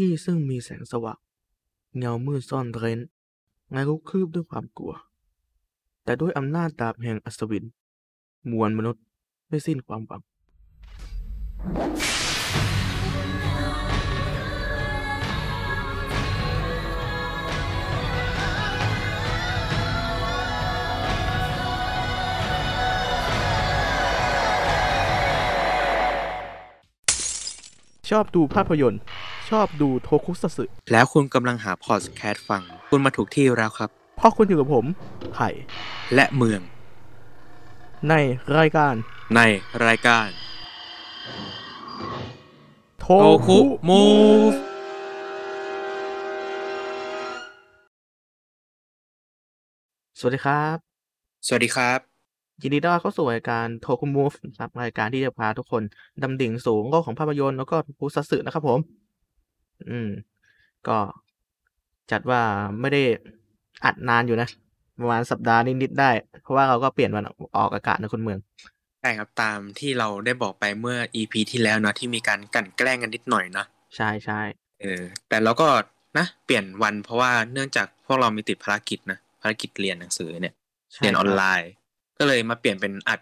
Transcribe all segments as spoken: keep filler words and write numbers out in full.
ที่ซึ่งมีแสงสว่างเงามืดซ่อนเร้นนายลุกคืบด้วยความกลัวแต่ด้วยอำนาจดาบแห่งอัศวินมวลมนุษย์ไม่สิ้นความหวังชอบดูภาพยนตร์ชอบดูโทคุซัตสึแล้วคุณกำลังหาพอดแคสต์ฟังคุณมาถูกที่แล้วครับเพราะคุณอยู่กับผมไผ่และเมืองในรายการในรายการโทคุมูฟสวัสดีครับสวัสดีครับยินดีต้อนรับเข้าสู่รายการโทคุมูฟนะครับรายการที่จะพาทุกคนดำดิ่งสู่โลกของภาพยนตร์แล้วก็โทคุซัตสึนะครับผมอืมก็จัดว่าไม่ได้อัดนานอยู่นะประมาณสัปดาห์นิดๆได้เพราะว่าเราก็เปลี่ยนวันออกอากาศนะคุณเมืองใช่ครับตามที่เราได้บอกไปเมื่อ อี พี ที่แล้วเนาะที่มีการกลั่นแกล้งกันนิดหน่อยเนาะใช่ๆเออแต่เราก็นะเปลี่ยนวันเพราะว่าเนื่องจากพวกเรามีติดภารกิจนะภารกิจเรียนหนังสือเนี่ยเรียนออนไลน์ก็เลยมาเปลี่ยนเป็นอัด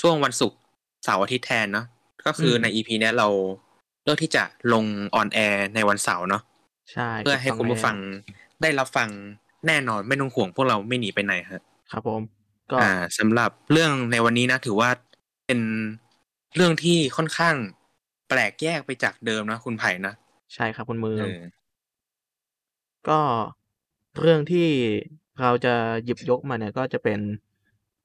ช่วงวันศุกร์เสาร์อาทิตย์แทนเนาะก็คือใน อี พี เนี้ยเราเลือกที่จะลงออนแอร์ในวันเสาร์เนาะใช่เพื่อให้คุณผู้ฟังได้รับฟังแน่นอนไม่ต้องห่วงพวกเราไม่หนีไปไหนฮะครับผมก็อ่าสำหรับเรื่องในวันนี้นะถือว่าเป็นเรื่องที่ค่อนข้างแปลกแยกไปจากเดิมนะคุณไผ่นะใช่ครับคุณมือก็เรื่องที่เราจะหยิบยกมาเนี่ยก็จะเป็น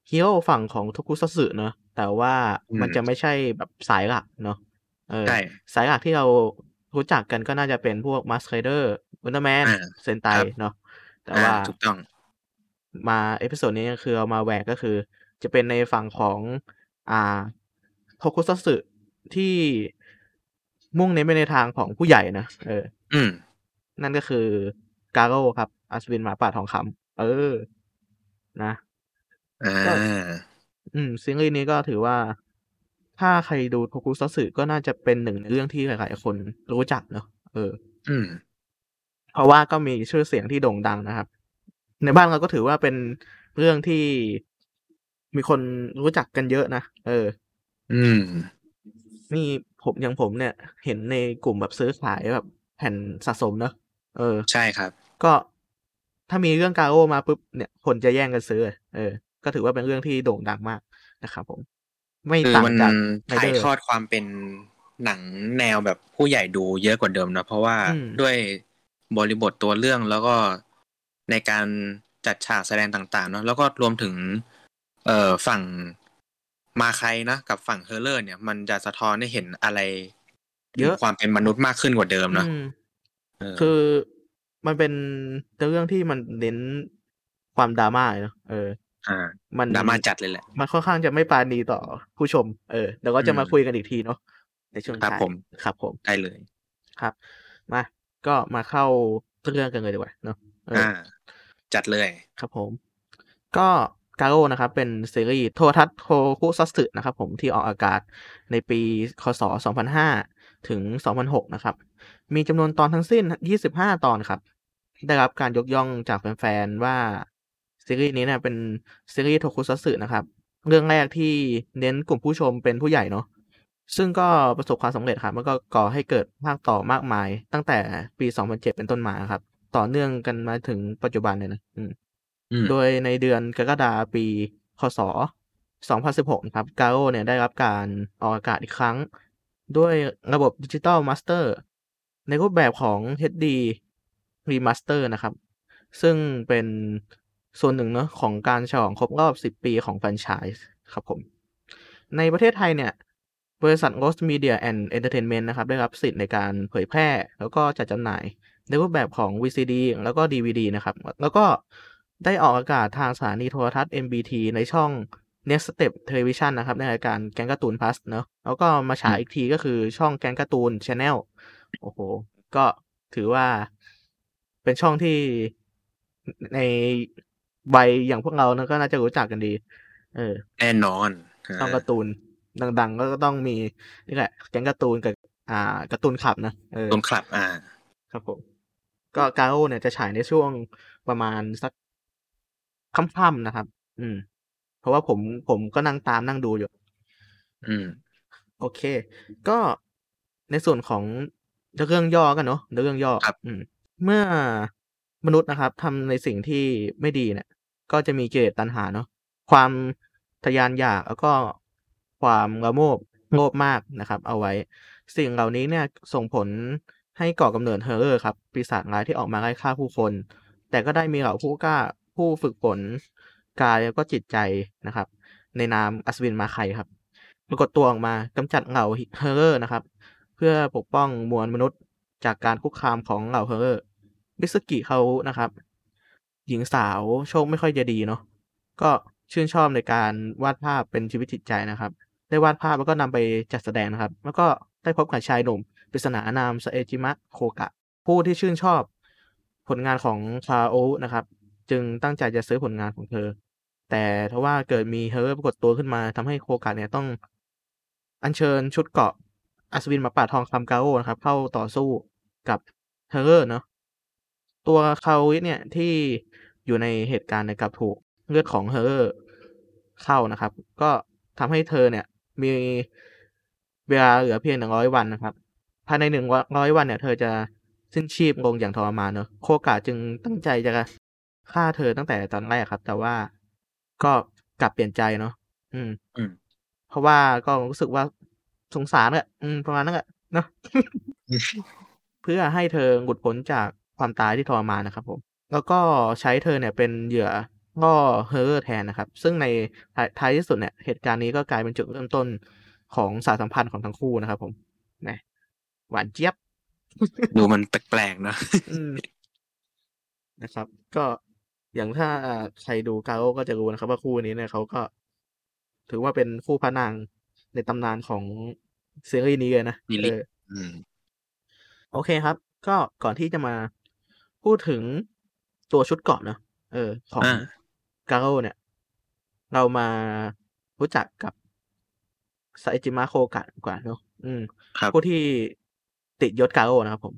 ฮีโร่ฝั่งของโทคุซัตสึเนอะแต่ว่ามันจะไม่ใช่แบบสายหลักเนาะเออสายหลักที่เรารู้จักกันก็น่าจะเป็นพวกมาสเกเดอร์อุลตร้าแมนเซนไตเนาะแต่ว่าถูกต้องมาเอพิโซดนี้ก็คือเอามาแหวกก็คือจะเป็นในฝั่งของอ่าโทคุซัตสึที่มุ่งเน้นไปในทางของผู้ใหญ่นะเอออืมนั่นก็คือกาโร่ครับอัศวินหมาป่าทองคำเออนะอ่าอืมซีรีส์นี้ก็ถือว่าถ้าใครดูโทคุซัตสึก็น่าจะเป็นหนึ่งในเรื่องที่หลายๆคนรู้จักเนาะเอออืมเพราะว่าก็มีชื่อเสียงที่โด่งดังนะครับในบ้านเราก็ถือว่าเป็นเรื่องที่มีคนรู้จักกันเยอะนะเอออืมนี่ผมอย่างผมเนี่ยเห็นในกลุ่มแบบซื้อขายแบบแผ่นสะสมเนาะเออใช่ครับก็ถ้ามีเรื่องกาโร่มาปุ๊บเนี่ยคนจะแย่งกันซื้อเออก็ถือว่าเป็นเรื่องที่โด่งดังมากนะครับผมไม่ต่างจากถ่ายทอดความเป็นหนังแนวแบบผู้ใหญ่ดูเยอะกว่าเดิมนะเพราะว่าด้วยบริบทตัวเรื่องแล้วก็ในการจัดฉากแสดงต่างๆเนาะแล้วก็รวมถึงเอ่อฝั่งมาไคนะกับฝั่งเฮอร์เลอร์เนี่ยมันจะสะท้อนให้เห็นอะไรเยอะความเป็นมนุษย์มากขึ้นกว่าเดิมนะคือมันเป็นเรื่องที่มันเน้นความดราม่าเนาะเอออ่ามันดราม่าจัดเลยแหละมันค่อนข้างจะไม่ปราณีต่อผู้ชมเออเดี๋ยวก็จะมาคุยกันอีกทีเนาะในช่วงท้ายครับผมครับผมได้เลยครับมาก็มาเข้าเรื่องกันเลยดีกว่าเนาะอ่าจัดเลยครับผมก็กาโร่นะครับเป็นซีรีส์โทรทัศน์โทคุซัตสึนะครับผมที่ออกอากาศในปีค.ศ.สองพันห้าถึงสองพันหกนะครับมีจำนวนตอนทั้งสิ้นยี่สิบห้าตอนครับได้รับการยกย่องจากแฟนๆว่าซีรีส์นี้เนี่ยเป็นซีรีส์โทคุซัตสึนะครับเรื่องแรกที่เน้นกลุ่มผู้ชมเป็นผู้ใหญ่เนาะซึ่งก็ประสบความสำเร็จครับมันก็ก่อให้เกิดภาคต่อมากมายตั้งแต่ปีสองพันเจ็ดเป็นต้นมาครับต่อเนื่องกันมาถึงปัจจุบันเลยนะโดยในเดือนกรกฎาคมปีค.ศ.สองพันสิบหกนะครับกาโร่เนี่ยได้รับการออกอากาศอีกครั้งด้วยระบบ Digital Master ในรูปแบบของ เอช ดี Remaster นะครับซึ่งเป็นส่วนหนึ่งเนาะของการฉลองครบรอบสิบปีของแฟรนไชส์ครับผมในประเทศไทยเนี่ยบริษัท Ghost Media and Entertainment นะครับได้รับสิทธิ์ในการเผยแพร่แล้วก็จัดจำหน่ายในรูปแบบของ วี ซี ดี แล้วก็ ดี วี ดี นะครับแล้วก็ได้ออกอากาศทางสถานีโทรทัศน์ เอ็ม บี ที ในช่อง Next Step Television นะครับในรายการแก๊งการ์ตูน Plus เนาะแล้วก็มาฉายอีกทีก็คือช่องแก๊งการ์ตูน Channel โอ้โหก็ถือว่าเป็นช่องที่ในใบอย่างพวกเรานะก็น่าจะรู้จักกันดีเออแน่นอนช่องการ์ตูนดังๆก็ต้องมีนี่แหละแก๊งการ์ตูนกับอ่าการ์ตูนคลับนะเออการ์ตูนคลับอ่า ครับผมก็กาโอเนี่ยจะฉายในช่วงประมาณสักค่ำๆนะครับ อืม เพราะว่าผมผมก็นั่งตามนั่งดูอยู่ อืม โอเค ก็ในส่วนของเรื่องย่อกันเนาะเรื่องย่อครับ อืม เมื่อมนุษย์นะครับทำในสิ่งที่ไม่ดีเนี่ย ก็จะมีกิเลสตัณหาเนาะความทะยานอยากแล้วก็ความกระโมบโลภมากนะครับ เอาไว้ สิ่งเหล่านี้เนี่ยส่งผลให้ก่อกำเนิดเฮอร์เรอร์ครับ ปีศาจร้ายที่ออกมาไล่ฆ่าผู้คน แต่ก็ได้มีเหล่าผู้กล้าผู้ฝึกฝนกายแล้วก็จิตใจนะครับ ในนามอัศวินมาไคครับปรากฏตัวออกมากำจัดเหล่าเฮอร์เรอร์นะครับ เพื่อปกป้องมวลมนุษย์จากการคุกคามของเหล่าเฮอร์เรอร์มิสกิเขานะครับ หญิงสาวโชคไม่ค่อยจะดีเนาะก็ชื่นชอบในการวาดภาพเป็นชีวิตจิตใจนะครับ ได้วาดภาพแล้วก็นำไปจัดแสดงนะครับ แล้วก็ได้พบกับชายหนุ่มปริศนานามซาเอจิมะโคกะ ผู้ที่ชื่นชอบผลงานของคาโอะนะครับ จึงตั้งใจจะซื้อผลงานของเธอ แต่ทว่าเกิดมีเฮอร์เรอร์ปรากฏตัวขึ้นมาทำให้โคกะเนี่ยต้องอัญเชิญชุดเกราะอัศวินหมาป่าทองคำกาโอะนะครับ เข้าต่อสู้กับเฮอร์เรอร์เนาะตัวคาโอะเนี่ยที่อยู่ในเหตุการณ์ในยกลับถูกเลือดของเฮอร์เรอร์เข้านะครับ ก็ทำให้เธอเนี่ยมีเวลาเหลือเพียงหนึ่งร้อยวันนะครับ ภายในหนึ่งร้อยวันเนี่ยเธอจะสิ้นชีพลงอย่างทรมานเนอะโคกะจึงตั้งใจจะฆ่าเธอตั้งแต่ตอนแรกครับ แต่ว่าก็กลับเปลี่ยนใจเนาะอืม อืม เพราะว่าก็รู้สึกว่าสงสารแหละอืมประมาณนั้นแหละเนาะ เพื่อให้เธอหลุดพ้นจากความตายที่ทรมานนะครับผม แล้วก็ใช้เธอเนี่ยเป็นเหยื่อล่อเฮอร์เรอร์แทนนะครับ ซึ่งในท้ายท้ายที่สุดเนี่ยเหตุการณ์นี้ก็กลายเป็นจุดเริ่มต้นของสายสัมพันธ์ของทั้งคู่นะครับผมนะหวานเจี๊ยบ ดูมันแปลกๆเนอะ อืมนะครับ ก็อย่างถ้าใครดูกาโอะก็จะรู้นะครับว่าคู่นี้เนี่ยเขาก็ถือว่าเป็นคู่พระนางในตำนานของซีรีส์นี้เลยนะนี่ลิเอออืม โอเคครับ ก็ก่อนที่จะมาพูดถึงตัวชุดเกราะเนอะเออของอ่า กาโอะเนี่ย เรามารู้จักกับไซจิมะโคกะดีกว่าเนาะอืมครับ ผู้ที่ติดยศกาโอะนะครับผม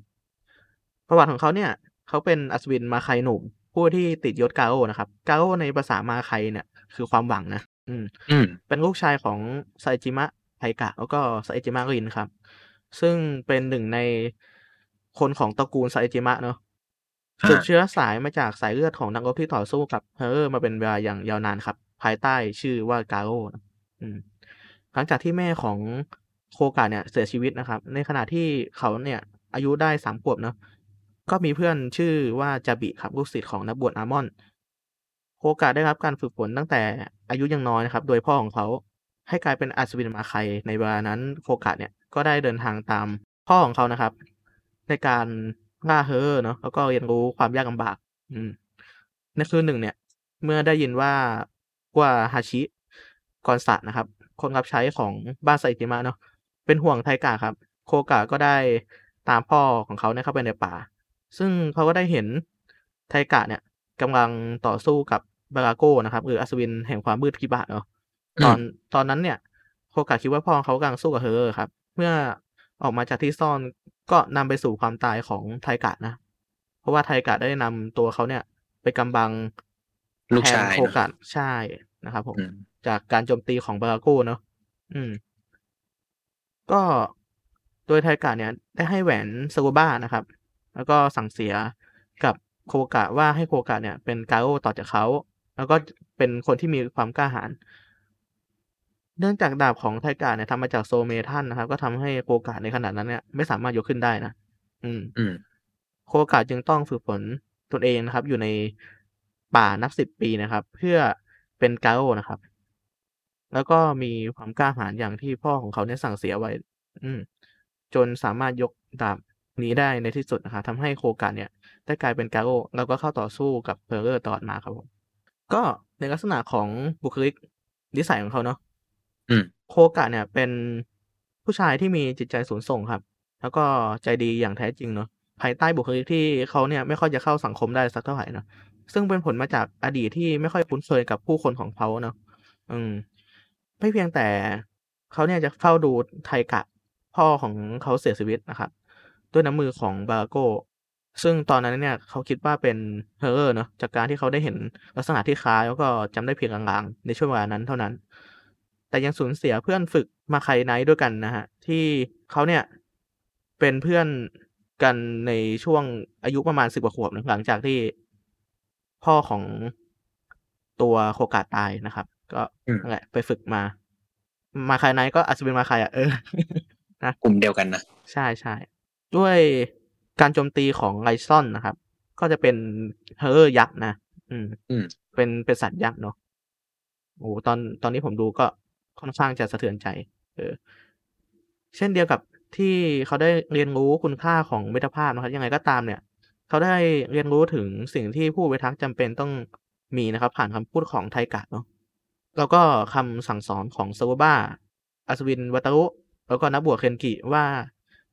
ประวัติของเขาเนี่ย เขาเป็นอัศวินมาไคหนุ่ม ผู้ที่ติดยศกาโอะนะครับ กาโอะในภาษามาไคเนี่ยคือความหวังนะอืม อืม เป็นลูกชายของไซจิมะไทกะ แล้วก็ไซจิมะรินครับ ซึ่งเป็นหนึ่งในคนของตระกูลไซจิมะเนาะ อ่า สืบเชื้อสายมาจากสายเลือดของนักรบที่ต่อสู้กับเฮอร์เรอร์มาเป็นเวลาอย่างยาวนานครับ ภายใต้ชื่อว่ากาโอะนะอืม หลังจากที่แม่ของโคกะเนี่ยเสียชีวิตนะครับ ในขณะที่เขาเนี่ยอายุได้สามขวบเนาะก็มีเพื่อนชื่อว่าจาบิครับลูกศิษย์ของนักบวชอามอน โคกะได้รับการฝึกฝนตั้งแต่อายุยังน้อยนะครับ โดยพ่อของเขาให้กลายเป็นอัศวินมาไคในเวลานั้นโคกะเนี่ยก็ได้เดินทางตามพ่อของเขานะครับ ในการล่าเฮอร์เรอร์เนาะแล้วก็เรียนรู้ความยากลำบาก อืมในคืนหนึ่งเนี่ย เมื่อได้ยินว่าว่าฮาชิกอนสะนะครับ คนรับใช้ของบ้านไซจิมะเนาะเป็นห่วงไทกะครับ โคกะก็ได้ตามพ่อของเขาเนี่ยเข้าไปในป่า ซึ่งเขาก็ได้เห็นไทกะเนี่ยกำลังต่อสู้กับบาราโก้นะครับหรืออัศวินแห่งความมืดพิบัติเนาะ ตอือม นตอนนั้นเนี่ยโคกะคิดว่าพ่อของเขากำลังสู้กับเฮอร์เรอร์ครับ เมื่อออกมาจากที่ซ่อนก็นำไปสู่ความตายของไทกะนะ เพราะว่าไทกะได้นำตัวเขาเนี่ย ไปกำบังลูแทกนชายโคเนาะกะใช่นะครับผม อืม จากการโจมตีของบาราโก้เนาะอืม ก็โดยไทกะเนี่ยได้ให้แหวนซากุบ้านะครับ แล้วก็สั่งเสียกับโคกะว่าให้โคกะเนี่ยเป็นกาโอต่อจากเขา แล้วก็เป็นคนที่มีความกล้าหาญเนื่องจากดาบของไทกะเนี่ยทำมาจากโซเมทันนะครับ ก็ทำให้โคกะในขณะนั้นเนี่ยไม่สามารถยกขึ้นได้นะอืม อืม โคกะจึงต้องฝึกฝนตนเองนะครับ อยู่ในป่านับสิบปีนะครับ เพื่อเป็นกาโอนะครับ แล้วก็มีความกล้าหาญอย่างที่พ่อของเขาเนี่ยสั่งเสียไว้ อืม จนสามารถยกดาบนี้ได้ในที่สุดนะครับทำให้โคกันเนี่ย ได้กลายเป็นกาโอแล้วก็เข้าต่อสู้กับเพอร์เรอร์ตลอดมาครับผมก็ในลักษณะของบุคลิกนิสัยของเขาเนาะอืม โคกะเนี่ยเป็นผู้ชายที่มีจิตใจสูงส่งครับ แล้วก็ใจดีอย่างแท้จริงเนาะภายใต้บุคลิกที่เขาเนี่ยไม่ค่อยจะเข้าสังคมได้สักเท่าไหร่เนาะซึ่งเป็นผลมาจากอดีตที่ไม่ค่อยคุ้นเคยกับผู้คนของเขาเนาะอืม ไม่เพียงแต่เขาเนี่ยจะเฝ้าดูไทกะพ่อของเขาเสียชีวิตนะครับ ด้วยน้ำมือของบาโก้ ซึ่งตอนนั้นเนี่ยเขาคิดว่าเป็นเฮอร์เรอร์เนาะจากการที่เขาได้เห็นลักษณะที่คล้ายแล้วก็จำได้เพียงลางๆในช่วงเวลานั้นเท่านั้นแต่ยังสูญเสียเพื่อนฝึกมาไคไนท์ด้วยกันนะฮะที่เขาเนี่ยเป็นเพื่อนกันในช่วงอายุประมาณสิบกว่าขวบหลังจากที่พ่อของตัวโคกาตายนะครับก็นั่นแหละไปฝึกมามาไคไนท์ก็อาจจะเป็นมาไคอ่ะเออนะกลุ่มเดียวกันนะใช่ๆด้วยการโจมตีของไลซอนนะครับก็จะเป็นเฮอร์ยักษ์นะอืมอืมเป็นเป็นสัตว์ยักษ์เนาะโอ้ตอนตอนนี้ผมดูก็ค่อนข้างจะสะเทือนใจเออเช่นเดียวกับที่เขาได้เรียนรู้คุณค่าของเวทภาพนะครับยังไงก็ตามเนี่ยเขาได้เรียนรู้ถึงสิ่งที่ผู้เวทักจำเป็นต้องมีนะครับผ่านคำพูดของไทกะเนาะแล้วก็คำสั่งสอนของซาบูบ้าอัศวินวัตรุแล้วก็นักบวชเคนกิว่า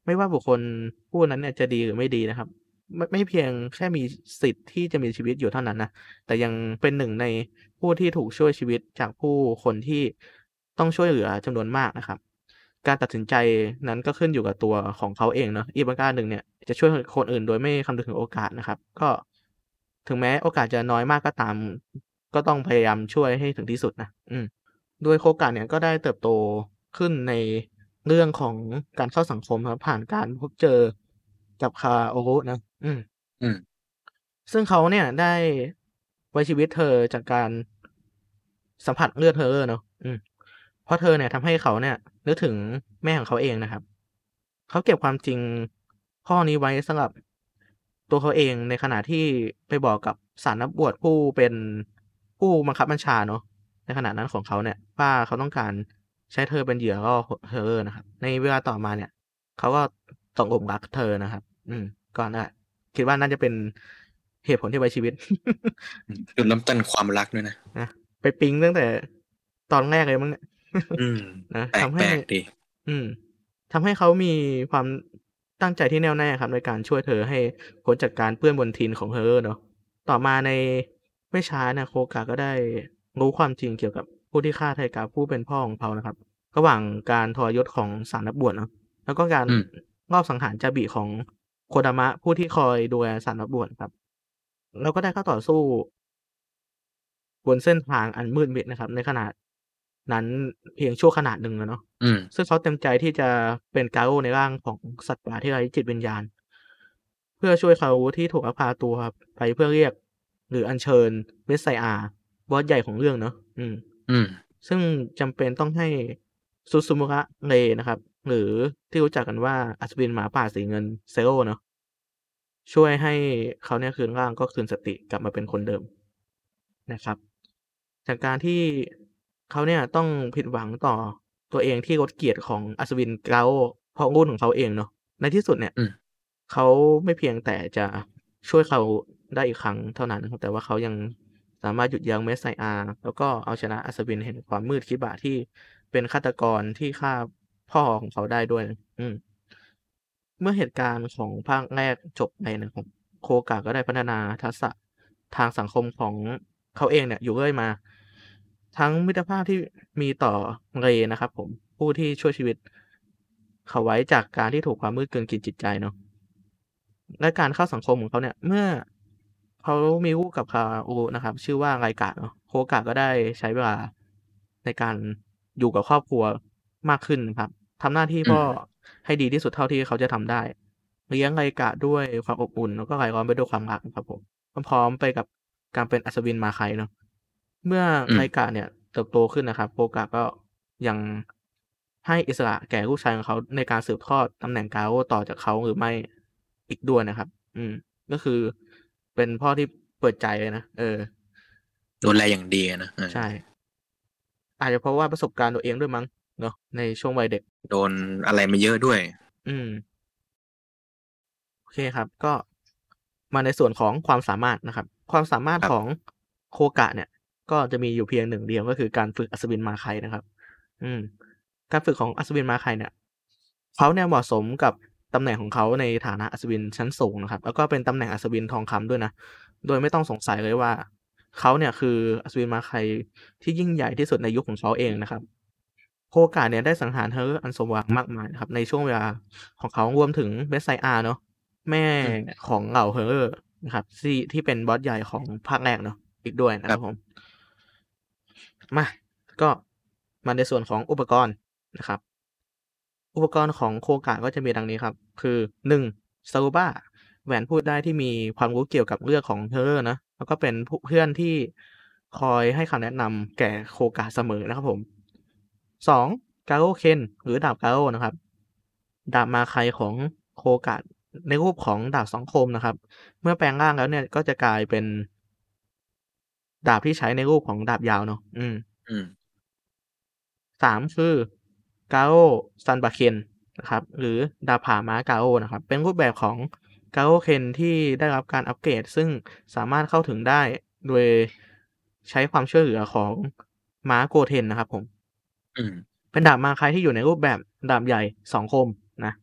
ไม่ว่าบุคคลผู้นั้นเนี่ยจะดีหรือไม่ดีนะครับไม่ไม่เพียงแค่มีสิทธิ์ที่จะมีชีวิตอยู่เท่านั้นนะแต่ยังเป็นหนึ่งในผู้ที่ถูกช่วยชีวิตจากผู้คนที่ต้องช่วยเหลือจำนวนมากนะครับการตัดสินใจนั้นก็ขึ้นอยู่กับตัวของเขาเองเนาะอีกประการหนึ่งเนี่ยจะช่วยคนอื่นโดยไม่คำนึงถึงโอกาสนะครับก็ถึงแม้โอกาสจะน้อยมากก็ตามก็ต้องพยายามช่วยให้ถึงที่สุดนะอืมโดยโคกะเนี่ยก็ได้เติบโตขึ้นในเรื่องของการเข้าสังคมครับผ่านการพบเจอกับคาโอรุนะอืมอืมซึ่งเขาเนี่ยได้ไว้ชีวิตเธอจากการสัมผัสเลือดเธอเนาะอืมเพราะเธอเนี่ยทำให้เขาเนี่ยนึกถึงแม่ของเขาเองนะครับเขาเก็บความจริงข้อนี้ไว้สำหรับตัวเขาเองในขณะที่ไปบอกกับสารนักบวชผู้เป็นผู้บังคับบัญชาเนาะในขณะนั้นของเขาเนี่ยว่าเขาต้องการใช้เธอเป็นเหยื่อก็เธอนะครับในเวลาต่อมาเนี่ยเขาก็ตกหลุมรักเธอนะครับอืมก็น่าคิดว่าน่าจะเป็นเหตุผลที่ไว้ชีวิตจุดเริ่มต้นความรักด้วยนะนะไปปิ๊งตั้งแต่ตอนแรกเลยมั้งเนี่ยอืมนะทำให้อืมทำให้เขามีความตั้งใจที่แน่วแน่ครับในการช่วยเธอให้พ้นจากการเปื้อนบนทินของเธอเนาะต่อมาในไม่ช้านะโคกะก็ได้รู้ความจริงเกี่ยวกับผู้ที่ฆ่าไทกะผู้เป็นพ่อของเขานะครับระหว่างการทรยศของสารนักบวชเนาะแล้วก็การลอบสังหารจาบิของโคดามะผู้ที่คอยดูแลสารนักบวชครับแล้วก็ได้เข้าต่อสู้บนเส้นทางอันมืดมิดนะครับในขณะนั้นเพียงชั่วขณะหนึ่งนะเนาะซึ่งเขาเต็มใจที่จะเป็นกาโอในร่างของสัตว์ป่าที่ไร้จิตวิญญาณเพื่อช่วยเขาที่ถูกลักพาตัวไปเพื่อเรียกหรืออัญเชิญเมสไซอาบอสใหญ่ของเรื่องเนาะอืมอืมซึ่งจำเป็นต้องให้ซูซูมุระเรนะครับหรือที่รู้จักกันว่าอัศวินหมาป่าสีเงินเซโร่เนาะช่วยให้เขาเนี่ยคืนร่างก็คืนสติกลับมาเป็นคนเดิมนะครับจากการที่เขาเนี่ยต้องผิดหวังต่อตัวเองที่ลดเกียรติของอัศวินเกาเพราะรุ่นของเขาเองเนาะในที่สุดเนี่ยเขาไม่เพียงแต่จะช่วยเขาได้อีกครั้งเท่านั้นแต่ว่าเขายังสามารถหยุดยั้งเมสไซอาแล้วก็เอาชนะอัศวินแห่งความมืดคิบะที่เป็นฆาตกรที่ฆ่าพ่อของเขาได้ด้วยอืมเมื่อเหตุการณ์ของภาคแรกจบไปนะครับโคกะก็ได้พัฒนาทักษะทางสังคมของเขาเองเนี่ยอยู่เรื่อยมาทั้งมิตรภาพที่มีต่อเรนะครับผมผู้ที่ช่วยชีวิตเขาไว้จากการที่ถูกความมืดกลืนกินจิตใจเนาะและการเข้าสังคมของเขาเนี่ยเมื่อเขามีคู่กับคาโอนะครับชื่อว่าไรกะเนาะโคกะก็ได้ใช้เวลาในการอยู่กับครอบครัวมากขึ้นนะครับทำหน้าที่พ่อให้ดีที่สุดเท่าที่เขาจะทำได้เลี้ยงไรกะด้วยความอบอุ่นแล้วก็ไร้ร้อนไปด้วยความรักครับผมพร้อมไปกับการเป็นอัศวินมาไคเนาะเมื่อไคกะเนี่ยเติบโตขึ้นนะครับโคกะก็ยังให้อิสระแก่ลูกชายของเขาในการสืบทอดตำแหน่งกาโอต่อจากเขาหรือไม่อีกด้วยนะครับอืมก็คือเป็นพ่อที่เปิดใจเลยนะเออดูแลอย่างดีนะใช่อาจจะเพราะว่าประสบการณ์ตัวเองด้วยมั้งเนาะในช่วงวัยเด็กโดนอะไรมาเยอะด้วยอืมโอเคครับก็มาในส่วนของความสามารถนะครับความสามารถของโคกะเนี่ยก็จะมีอยู่เพียงหนึ่งเดียวก็คือการฝึกอัศวินมาไคนะครับอืมการฝึกของอัศวินมาไคเนี่ยเขาเนี่ยเหมาะสมกับตำแหน่งของเขาในฐานะอัศวินชั้นสูงนะครับแล้วก็เป็นตำแหน่งอัศวินทองคำด้วยนะโดยไม่ต้องสงสัยเลยว่าเขาเนี่ยคืออัศวินมาไคที่ยิ่งใหญ่ที่สุดในยุคของเขาเองนะครับโคกะเนี่ยได้สังหารเฮอร์อันสมหวังมากมายนะครับในช่วงเวลาของเขารวมถึงเมสไซอาเนาะ แม่ของเหล่าเฮอร์นะครับที่ที่เป็นบอสใหญ่ของภาคแรกเนาะอีกด้วยนะครับผมมาก็มาในส่วนของอุปกรณ์นะครับอุปกรณ์ของโคกะก็จะมีดังนี้ครับคือหนึ่งซารุบ้าแหวนพูดได้ที่มีความรู้เกี่ยวกับเรื่องของเฮอร์นะแล้วก็เป็นเพื่อนที่คอยให้คำแนะนำแก่โคกะเสมอนะครับผมสองกาโร่เคนหรือดาบกาโร่นะครับดาบมาไคของโคกะในรูปของดาบสองคมนะครับเมื่อแปลงร่างแล้วเนี่ยก็จะกลายเป็นดาบที่ใช้ในรูปของดาบยาวเนาะอืมอืมสามคือกาโร่ซันบาเคนนะครับหรือดาบผ่าม้ากาโร่นะครับเป็นรูปแบบของกาโร่เคนที่ได้รับการอัปเกรดซึ่งสามารถเข้าถึงได้โดยใช้ความช่วยเหลือของม้าโกเทนนะครับผมอืมเป็นดาบมาไคที่อยู่ในรูปแบบดาบใหญ่สองคมนะ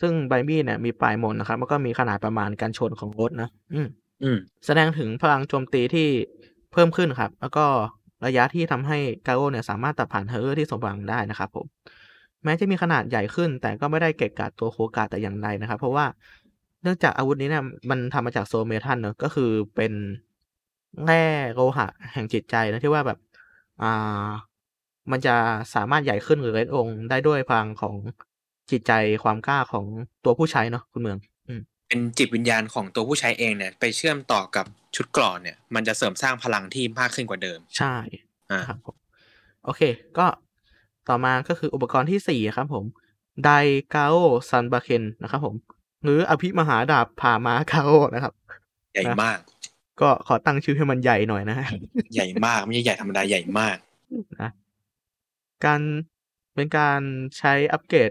ซึ่งใบมีดเนี่ยมีปลายมนนะครับมันก็มีขนาดประมาณการชนของรถนะอืมอืมแสดงถึงพลังโจมตีที่เพิ่มขึ้นครับแล้วก็ระยะที่ทำให้กาโร่เนี่ยสามารถตัดผ่านเฮอร์ที่สมหวังได้นะครับผมแม้จะมีขนาดใหญ่ขึ้นแต่ก็ไม่ได้เกะกะตัวโคกะแต่อย่างใดนะครับเพราะว่าเนื่องจากอาวุธนี้เนี่ยมันทำมาจากโซเมทัลเนอะก็คือเป็นแร่โลหะแห่งจิตใจนะที่ว่าแบบอ่ามันจะสามารถใหญ่ขึ้นหรือเล็กลงได้ด้วยพลังของจิตใจความกล้าของตัวผู้ใช้เนาะคุณเมืองเป็นจิตวิญญาณของตัวผู้ใช้เองเนี่ยไปเชื่อมต่อกับชุดกรอนเนี่ยมันจะเสริมสร้างพลังที่มากขึ้นกว่าเดิมใช่ครับผมโอเคก็ต่อมาก็คืออุปกรณ์ที่สี่ครับผมไดกาโอซันบาเคนนะครับผมหรืออภิมหาดาบผ่าม้ากาโอนะครับใหญ่มากก็ขอตั้งชื่อให้มันใหญ่หน่อยนะฮะใหญ่มากไม่ใช่ใหญ่ธรรมดาใหญ่มากนะการเป็นการใช้อัปเกรด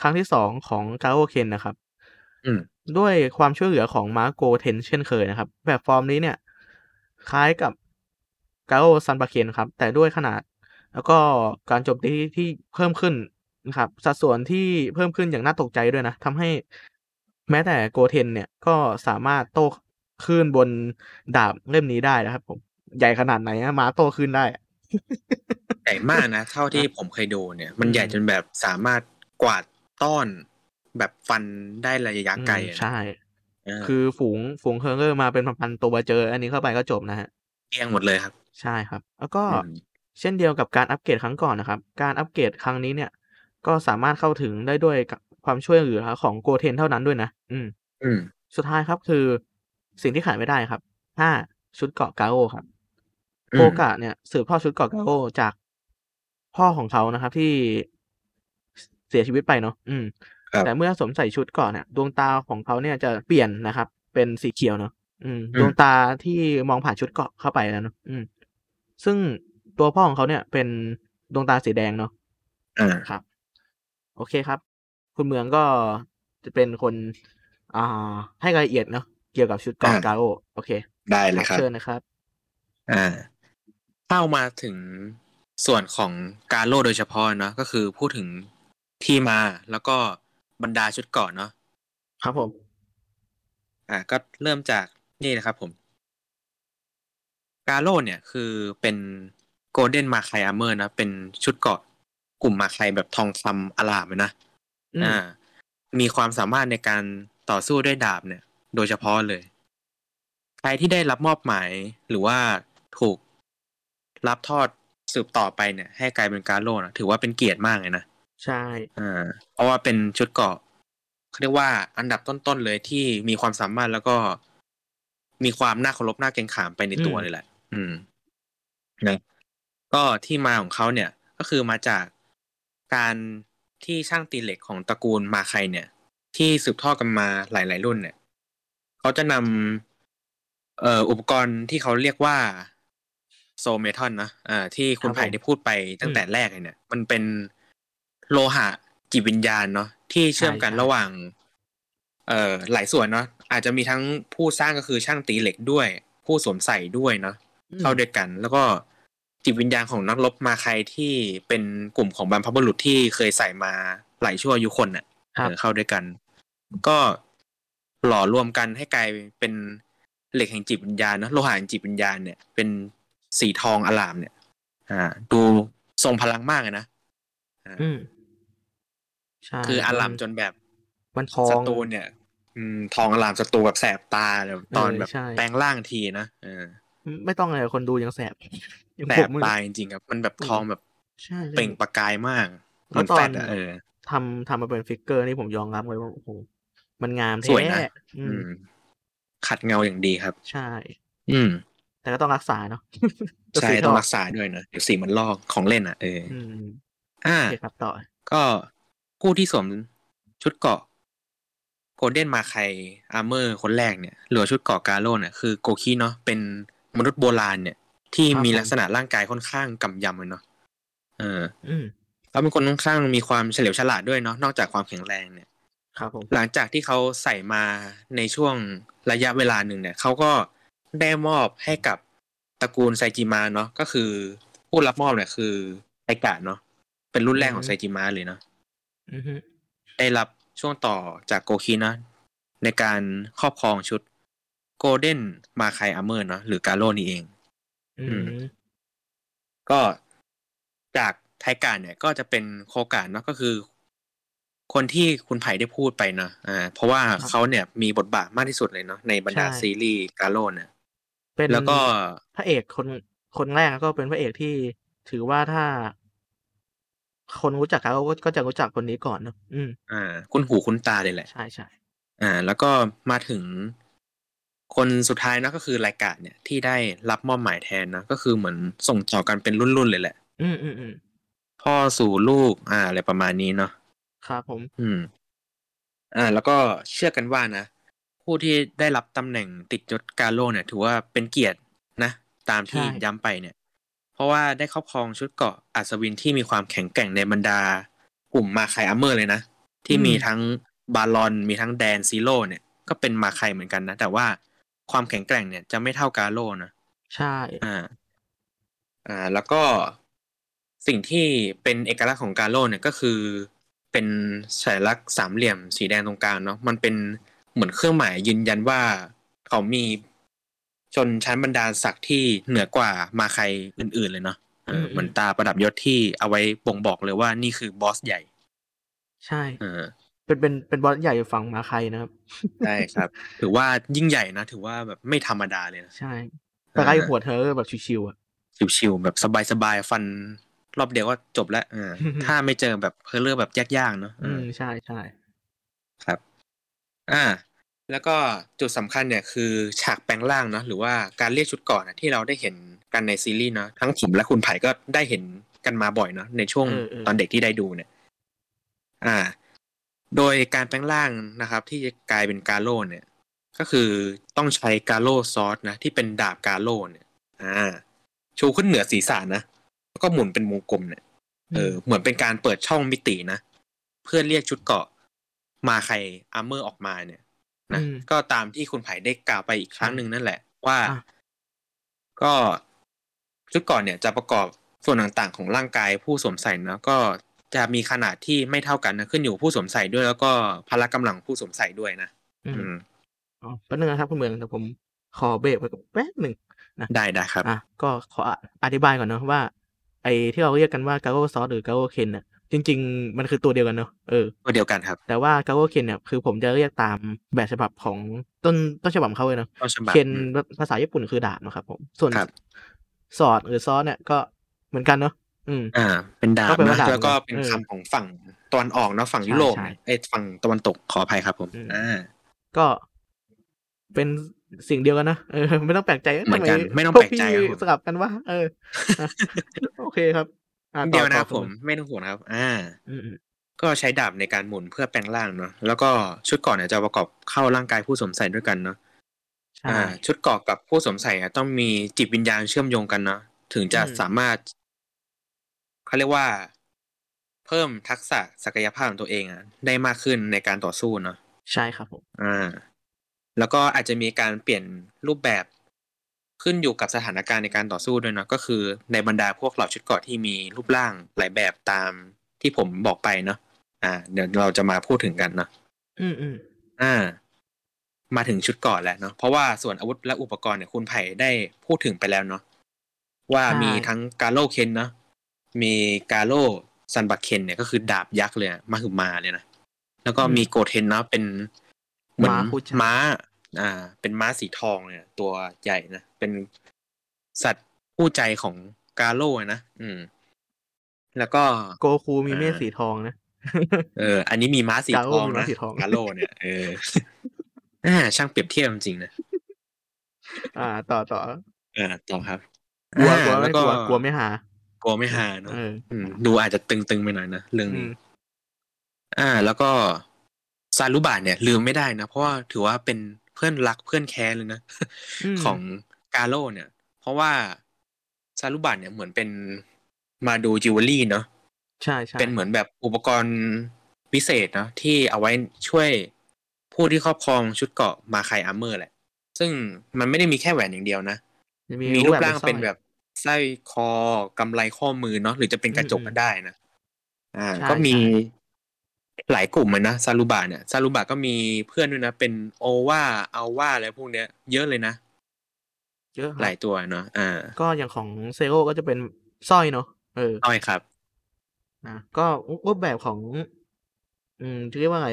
ครั้งที่สองของกาโอเคนนะครับด้วยความช่วยเหลือของมาโกเทนเช่นเคยนะครับแบบฟอร์มนี้เนี่ยคล้ายกับกาโอซันบาเคนครับแต่ด้วยขนาดแล้วก็การโจมตีที่เพิ่มขึ้นนะครับสัดส่วนที่เพิ่มขึ้นอย่างน่าตกใจด้วยนะทำให้แม้แต่โกเทนเนี่ยก็สามารถโต้คลื่นบนดาบเล่มนี้ได้นะครับผมใหญ่ขนาดไหนนะมาโต้คลื่นได้ใหญ่มากนะเท่าที่ผมเคยดูเนี่ยมันใหญ่จนแบบสามารถกวาดต้อนแบบฟันได้ระยะไกลใช่คือฝูงฝูงเฮอร์เรอร์มาเป็นพันๆตัวเจออันนี้เข้าไปก็จบนะฮะเอียงหมดเลยครับใช่ครับแล้วก็เช่นเดียวกับการอัปเกรดครั้งก่อนนะครับการอัปเกรดครั้งนี้เนี่ยก็สามารถเข้าถึงได้ด้วยความช่วยเหลือของโกเทนเท่านั้นด้วยนะอืมอืมสุดท้ายครับคือสิ่งที่ขาดไม่ได้ครับห้าชุดเกาะกาโอครับโคกะเนี่ยสืบทอดชุดเกาะกาโอจากพ่อของเขานะครับที่เสียชีวิตไปเนาะอืมแต่เมื่อสวมใส่ชุดเกาะเนี่ยดวงตาของเขาเนี่ยจะเปลี่ยนนะครับเป็นสีเขียวเนาะอืมดวงตาที่มองผ่านชุดเกาะเข้าไปแล้วเนาะอืมซึ่งตัวพ่อของเขาเนี่ยเป็นดวงตาสีแดงเนาะอ่าครับโอเคครับคุณเมืองก็จะเป็นคนอ่าให้รายละเอียดเนาะเกี่ยวกับชุดเกาะกาโอโอเคได้เลยครับเชิญนะครับอ่าเข้ามาถึงส่วนของกาโร่โดยเฉพาะเนาะก็คือพูดถึงที่มาแล้วก็บรรดาชุดเกาะเนาะครับผมอ่าก็เริ่มจากนี่นะครับผมกาโร่เนี่ยคือเป็นโกลเด้นมาไคอาร์เมอร์นะเป็นชุดเกาะกลุ่มมาไคแบบทองคำอลามนะอ่ามีความสามารถในการต่อสู้ด้วยดาบเนี่ยโดยเฉพาะเลยใครที่ได้รับมอบหมายหรือว่าถูกรับทอดสืบต่อไปเนี่ยให้กลายเป็นกาโร่นะถือว่าเป็นเกียรติมากเลยนะใช่อ่าเพราะว่าเป็นชุดเกาะเขาเรียกว่าอันดับต้นๆเลยที่มีความสามารถแล้วก็มีความน่าเคารพน่าเกรงขามไปในตัวเลยแหละอืมนะก็ที่มาของเขาเนี่ยก็คือมาจากการที่ช่างตีเหล็กของตระกูลมาไคเนี่ยที่สืบทอดกันมาหลายๆรุ่นเนี่ยเขาจะนำเอ่ออุปกรณ์ที่เขาเรียกว่าโซเมทัลนะอ่าที่คุณไผ่ได้พูดไปตั้งแต่แรกเลยเนี่ยมันเป็นโลหะจิตวิญญาณเนาะที่เชื่อมกันระหว่างเอ่อหลายส่วนเนาะอาจจะมีทั้งผู้สร้างก็คือช่างตีเหล็กด้วยผู้สวมใส่ด้วยเนาะเข้าด้วยกันแล้วก็จิตวิญญาณของนักรบมาไคที่เป็นกลุ่มของบรรพบุรุษที่เคยใส่มาหลายชั่วอายุคนน่ะเข้าด้วยกันก็หล่อรวมกันให้กลายเป็นเหล็กแห่งจิตวิญญาณนะโลหะแห่งจิตวิญญาณเนี่ยเป็นสีทองอลามเนี่ยอ่าดูทรงพลังมากเลยนะอืมใช่คืออลามจนแบบมันทองศัตรูเนี่ย อืมทองอลามศัตรูแบบแสบตาเลยตอนแบบแปลงร่างทีนะเออไม่ต้องอะไรคนดูยังแสบแสบตาจริงๆครับมันแบบทองแบบเปล่งประกายมากมันแฟดอ่ะเออทำทำมาเป็นฟิกเกอร์นี่ผมยอมรับเลยว่าโอ้โหมันงามแท้สวยนะอืมขัดเงาอย่างดีครับใช่อืมแต่ก็ต้องรักษาเนาะใช่ต้องรักษาด้วยนะเดี๋ยวสีมันลอกของเล่นอ่ะเอออ่าต่อก็ผู้ที่สวมชุดเกาะโกลเด้นมาไคอาร์เมอร์คนแรกเนี่ยเหลือชุดเกาะกาโร่เนี่ยคือโกคิเนาะเป็นมนุษย์โบราณเนี่ยที่มีลักษณะร่างกายค่อนข้างกำยำเลยเนาะเออเขาเป็นคนค่อนข้างมีความเฉลียวฉลาดด้วยเนาะนอกจากความแข็งแรงเนี่ยครับผมหลังจากที่เขาใส่มาในช่วงระยะเวลาหนึ่งเนี่ยเขาก็ได้มอบให้กับตระกูลไซจิมะเนาะก็คือผู้รับมอบเนี่ยคือไซกะเนาะเป็นรุ่นแรกของไซจิมะเลยเนาะได้รับช่วงต่อจากโกคินะในการครอบครองชุดโกลเด้นมาไคอาร์เมอร์เนาะหรือกาโร่นี่เองอืมก็จากไทกะเนี่ยก็จะเป็นโคกะเนาะก็คือคนที่คุณไผ่ได้พูดไปเนาะอ่าเพราะว่าเขาเนี่ยมีบทบาทมากที่สุดเลยเนาะในบรรดาซีรีส์กาโร่เนี่ยแล้วก็พระเอกคนคนแรกก็เป็นพระเอกที่ถือว่าถ้าคนรู้จักเขาก็จะรู้จักคนนี้ก่อนเนาะอืมอ่าคุณหูคุณตาเลยแหละใช่ใช่อ่าแล้วก็มาถึงคนสุดท้ายนะก็คือรายการเนี่ยที่ได้รับมอบหมายแทนนะก็คือเหมือนส่งต่อกันเป็นรุ่นๆเลยแหละอืมอืมอืมพ่อสู่ลูกอ่าอะไรประมาณนี้เนาะครับผมอืมอ่าแล้วก็เชื่อกันว่านะผู้ที่ได้รับตำแหน่งติดยศกาโร่เนี่ยถือว่าเป็นเกียรตินะตามที่ย้ำไปเนี่ยเพราะว่าได้ครอบครองชุดเกาะอัศวินที่มีความแข็งแกร่งในบรรดากลุ่มมาไคอาร์เมอร์เลยนะที่มีทั้งบาลอนมีทั้งแดนซีโร่เนี่ยก็เป็นมาไคเหมือนกันนะแต่ว่าความแข็งแกร่งเนี่ยจะไม่เท่ากาโร่นะใช่อ่าอ่าแล้วก็สิ่งที่เป็นเอกลักษณ์ของกาโร่เนี่ยก็คือเป็นสัญลักษณ์สามเหลี่ยมสีแดงตรงกลางเนาะมันเป็นเหมือนเครื่องหมายยืนยันว่าเขามีจนชั้นบรรดาศักดิ์ที่เหนือกว่ามาใครอื่นๆเลยเนาะเออเหมือนตาประดับยศที่เอาไว้บ่งบอกเลยว่านี่คือบอสใหญ่ใช่เออเป็นเป็นเป็นบอสใหญ่ฝั่งมาใครนะครับใช่ครับถือว่ายิ่งใหญ่นะถือว่าแบบไม่ธรรมดาเลยนะใช่แต่ไอ้หัวเธอแบบชิวๆอ่ะชิวๆแบบสบายๆฟันรอบเดียวก็จบแล้วเออถ้าไม่เจอแบบเพิ่งเลือกแบบยากๆเนาะอืมใช่ๆครับอ่าแล้วก็จุดสำคัญเนี่ยคือฉากแปลงร่างเนาะหรือว่าการเรียกชุดก่อนนะที่เราได้เห็นกันในซีรีส์เนาะทั้งผมและคุณไผ่ก็ได้เห็นกันมาบ่อยเนาะในช่วงตอนเด็กที่ได้ดูเนี่ยอ่าโดยการแปลงร่างนะครับที่จะกลายเป็นกาโร่เนี่ยก็คือต้องใช้กาโร่ซอสนะที่เป็นดาบกาโร่เนี่ยอ่าชูขึ้นเหนือศีรษะนะแล้วก็หมุนเป็นวงกลมเนี่ยเออเหมือนเป็นการเปิดช่องมิตินะเพื่อเรียกชุดเกาะมาไคอาร์เมอร์ออกมาเนี่ยนะก็ตามที่คุณไผ่ได้กล่าวไปอีกครั้งหนึ่งนั่นแหละว่าก็ชุดเกาะเนี่ยจะประกอบส่วนต่างๆของร่างกายผู้สวมใส่นะก็จะมีขนาดที่ไม่เท่ากันนะขึ้นอยู่ผู้สวมใส่ด้วยแล้วก็พละกำลังผู้สวมใส่ด้วยนะอืมอ๋อแป๊บนึงนะครับคุณเมืองแต่ผมขอเบรกไว้แป๊บนึงนะได้ได้ครับอ่ะก็ขออธิบายก่อนเนาะว่าไอ้ที่เราเรียกกันว่ากาโร่ซอสหรือกาโร่เคนน่ะจริงๆมันคือตัวเดียวกันเนาะเออตัวเดียวกันครับแต่ว่ากาโร่เคนเนี่ยคือผมจะเรียกตามแบบฉบับของต้นต้นฉบับเขาเลยเนาะเคนภาษาญี่ปุ่นคือดาบนะครับผมส่วนซอสหรือซอสเนี่ยก็เหมือนกันเนาะอืมอ่าเป็นดาบนะแล้วก็เป็นคำของฝั่งตะวันออกเนาะฝั่งยุโรปไอ้ฝั่งตะวันตกขออภัยครับผมอ่าก็เป็นสิ่งเดียวกันนะเออไม่ต้องแปลกใจเหมือนกันไม่ต้องแปลกใจสลับกันว่าเออโอเคครับเดี๋ยวนะผมไม่ต้องห่วงครับอ่าก็ใช้ดาบในการหมุนเพื่อแปลงร่างเนาะแล้วก็ชุดเกาะเนี่ยจะประกอบเข้าร่างกายผู้สวมใส่ด้วยกันเนาะอ่าชุดเกาะกับผู้สวมใส่ต้องมีจิตวิญญาณเชื่อมโยงกันเนาะถึงจะสามารถเขาเรียกว่าเพิ่มทักษะศักยภาพของตัวเองอ่ะได้มากขึ้นในการต่อสู้เนาะใช่ครับผมอ่าแล้วก็อาจจะมีการเปลี่ยนรูปแบบขึ้นอยู่กับสถานการณ์ในการต่อสู้ด้วยเนาะก็คือในบรรดาพวกเหล่าชุดเกาะที่มีรูปร่างหลายแบบตามที่ผมบอกไปเนาะอ่าเดี๋ยวเราจะมาพูดถึงกันเนาะอืมอืมอ่ามาถึงชุดเกาะแล้วเนาะเพราะว่าส่วนอาวุธและอุปกรณ์เนี่ยคุณไผ่ได้พูดถึงไปแล้วเนาะว่ามีทั้งกาโร่เคนเนาะมีกาโร่ซันบักเคนเนี่ยก็คือดาบยักษ์เลยมาหึมาเลยนะแล้วก็มีโกเทนเนาะเป็น เหมือนม้าอ่าเป็นม้าสีทองเนี่ยตัวใหญ่นะเป็นสัตว์ผู้ใจของกาโร่นะอืมแล้วก็โกคูมีเมฆสีทองนะเอออันนี้มีม้าสีทองนะกาโร่เนี่ยเอออ่าช่างเปรียบเทียบจริงๆนะอ่าต่อต่ออ่าต่อครับกลัวกลัวแล้วก็กลัวไม่หากลัวไม่หาเนาะดูอาจจะตึงๆไปหน่อยนะเรื่องนี้อ่าแล้วก็ซารุบะเนี่ยลืมไม่ได้นะเพราะว่าถือว่าเป็นเพื่อนรักเพื่อนแค้นเลยนะของกาโร่เนี่ยเพราะว่าซารุบะเนี่ยเหมือนเป็นมาดูจิวเวลรี่เนาะใช่ๆเป็นเหมือนแบบอุปกรณ์พิเศษเนาะที่เอาไว้ช่วยผู้ที่ครอบครองชุดเกราะมาไคอาร์เมอร์แหละซึ่งมันไม่ได้มีแค่แหวนอย่างเดียวนะมีรูปร่างเป็นแบบสร้อยคอกำไลข้อมือเนาะหรือจะเป็นกระจกก็ได้นะอ่าก็มีหลายกลุ่มอ่ะนะซารุบะเนี่ยซารุบะก็มีเพื่อนด้วยนะเป็นโอวาอัลวาอะไรพวกเนี้ยเยอะเลยนะเยอะหลายตัวเนาะอ่าก็อย่างของเซโร่ก็จะเป็นสร้อยเนาะเออสร้อยครับนะก็รูปแบบของอืมเรียกว่าไง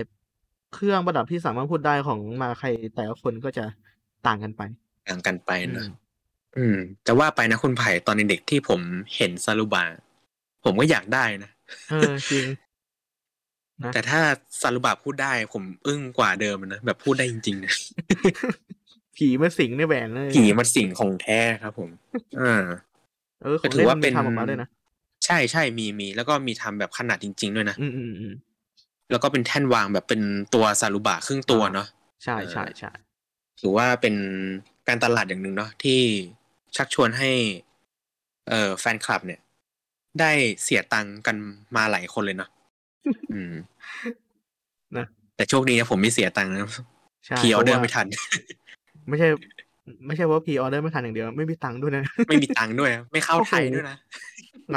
เครื่องประดับที่สามารถพูดได้ของมาใครแต่ละคนก็จะต่างกันไปต่างกันไปนะอืมแต่ว่าไปนะคุณไผ่ตอนเด็กๆที่ผมเห็นซารุบะผมก็อยากได้นะเออจริงนะแต่ถ้าซารุบะพูดได้ผมอึ้งกว่าเดิมนะแบบพูดได้จริงๆนะผีมาสิงในแหวนเลยผีมาสิงของแท้ครับผมอ่าเออถือว่าเป็นทำออกมาด้วยนะใช่ใช่มีมีแล้วก็มีทำแบบขนาดจริงๆด้วยนะอืมอืมอืมแล้วก็เป็นแท่นวางแบบเป็นตัวซารุบะครึ่งตัวเนาะใช่ใช่ใช่ถือว่าเป็นการตลาดอย่างนึงเนาะที่ชักชวนให้เอ่อแฟนคลับเนี่ยได้เสียตังค์กันมาหลายคนเลยเนาะอืมนะแต่โชคดีนะผมไม่เสียตังค์นะพีออเดอร์ไม่ทันไม่ใช่ไม่ใช่ว่าพีออเดอร์ไม่ทันอย่างเดียวไม่มีตังค์ด้วยนะไม่มีตังค์ด้วยไม่เข้าไทยด้วยนะ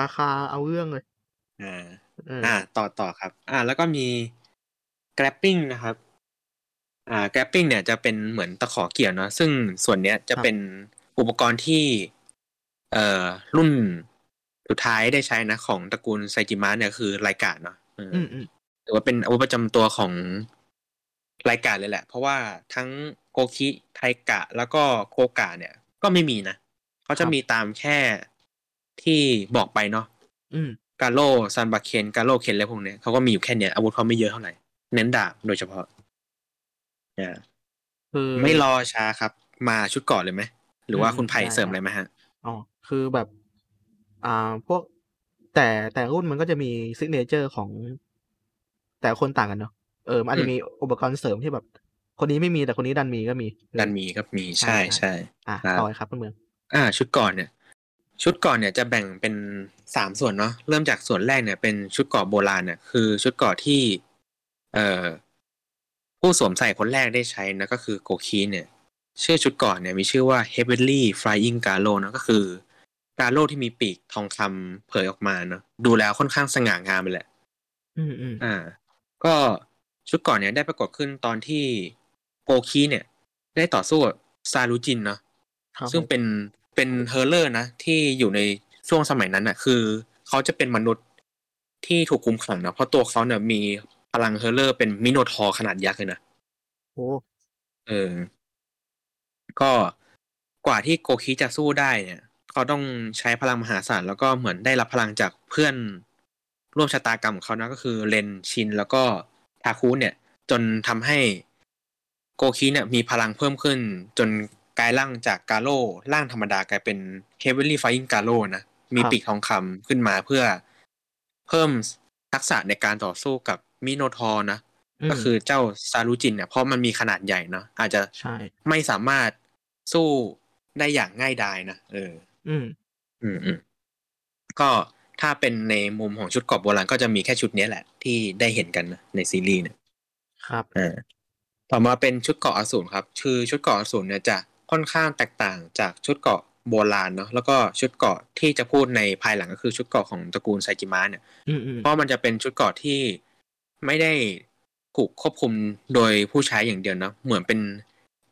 ราคาเอาเรื่องเลยอ่าอ่าต่อต่อครับอ่าแล้วก็มีแกร็ปปิ้งนะครับอ่าแกร็ปปิ้งเนี่ยจะเป็นเหมือนตะขอเกี่ยวเนาะซึ่งส่วนเนี้ยจะเป็นอุปกรณ์ที่เอ่อรุ่นสุดท้ายได้ใช้นะของตระกูลไซจิมะเนี่ยคือไรกะเนาะหรือว่าเป็นอาวุธประจำตัวของไรกะเลยแหละเพราะว่าทั้งโกคิไทกะแล้วก็โคกะเนี่ยก็ไม่มีนะเขาจะมีตามแค่ที่บอกไปเนาะกาโร่ซันบาเคนกาโร่เคนอะไรพวกเนี้ยเขาก็มีอยู่แค่เนี้ยอาวุธเขาไม่เยอะเท่าไหร่เน้นดาบโดยเฉพาะเนี่ยไม่รอช้าครับมาชุดก่อนเลยไหมหรือว่าคุณไผ่เสริมอะไรมั้ยฮะอ๋อคือแบบอ่าพวกแต่แต่รุ่นมันก็จะมีซิกเนเจอร์ของแต่คนต่างกันเนาะเออมันอาจจะมีอุปกรณ์เสริมที่แบบคนนี้ไม่มีแต่คนนี้ดันมีก็มีดันมีก็มีใช่ใช่อ่ะต่อครับเพื่อนเมืองอ่าชุดก่อนเนี่ยชุดก่อนเนี่ยจะแบ่งเป็นสามส่วนเนาะเริ่มจากส่วนแรกเนี่ยเป็นชุดเกราะโบราณเนี่ยคือชุดเกราะที่เอ่อผู้สวมใส่คนแรกได้ใช้นะก็คือโกคีเนี่ยชื่อชุดก่อนเนี่ยมีชื่อว่า Heavenly Flying Garo นะก็คือกาโร่ที่มีปีกทองคำเผยออกมาเนาะดูแล้วค่อนข้างสง่างามเลยแหละอืมๆอ่าก็ชุดก่อนเนี่ยได้ปรากฏขึ้นตอนที่โกคีเนี่ยได้ต่อสู้กับซารุจินเนาะซึ่งเป็นเป็นเฮอร์เลอร์นะที่อยู่ในช่วงสมัยนั้นน่ะคือเขาจะเป็นมนุษย์ที่ถูกคุมขังนะเพราะตัวเขาเนี่ยมีพลังเฮอร์เลอร์เป็นมิโนทอร์ขนาดยักษ์เลยนะโอ้เออก็กว่าที่โกคิจะสู้ได้เนี่ยเขาต้องใช้พลังมหาศาลแล้วก็เหมือนได้รับพลังจากเพื่อนร่วมชะตากรรมของเขานะก็คือเรนชินแล้วก็ทาคุเนี่ยจนทำให้โกคิเนี่ยมีพลังเพิ่มขึ้นจนกลายร่างจากกาโร่ร่างธรรมดากลายเป็น Heavenly Flying Garo นะมีปีกทองคำขึ้นมาเพื่อเพิ่มทักษะในการต่อสู้กับมิโนทอร์นะก็คือเจ้าซารุจินเนี่ยเพราะมันมีขนาดใหญ่เนาะอาจจะไม่สามารถสู้ได้อย่างง่ายดายนะเอออืมอืมอืมก็ถ้าเป็นในมุมของชุดเกราะโบราณก็จะมีแค่ชุดนี้แหละที่ได้เห็นกันนะในซีรีส์นะครับอ่าต่อมาเป็นชุดเกราะอสูรครับคือชุดเกราะอสูรเนี่ยจะค่อนข้างแตกต่างจากชุดเกราะโบราณเนาะแล้วก็ชุดเกราะที่จะพูดในภายหลังก็คือชุดเกราะของตระกูลไซจิมะเนี่ยเพราะมันจะเป็นชุดเกราะที่ไม่ได้ถูกควบคุมโดยผู้ใช้อย่างเดียวนะเหมือนเป็น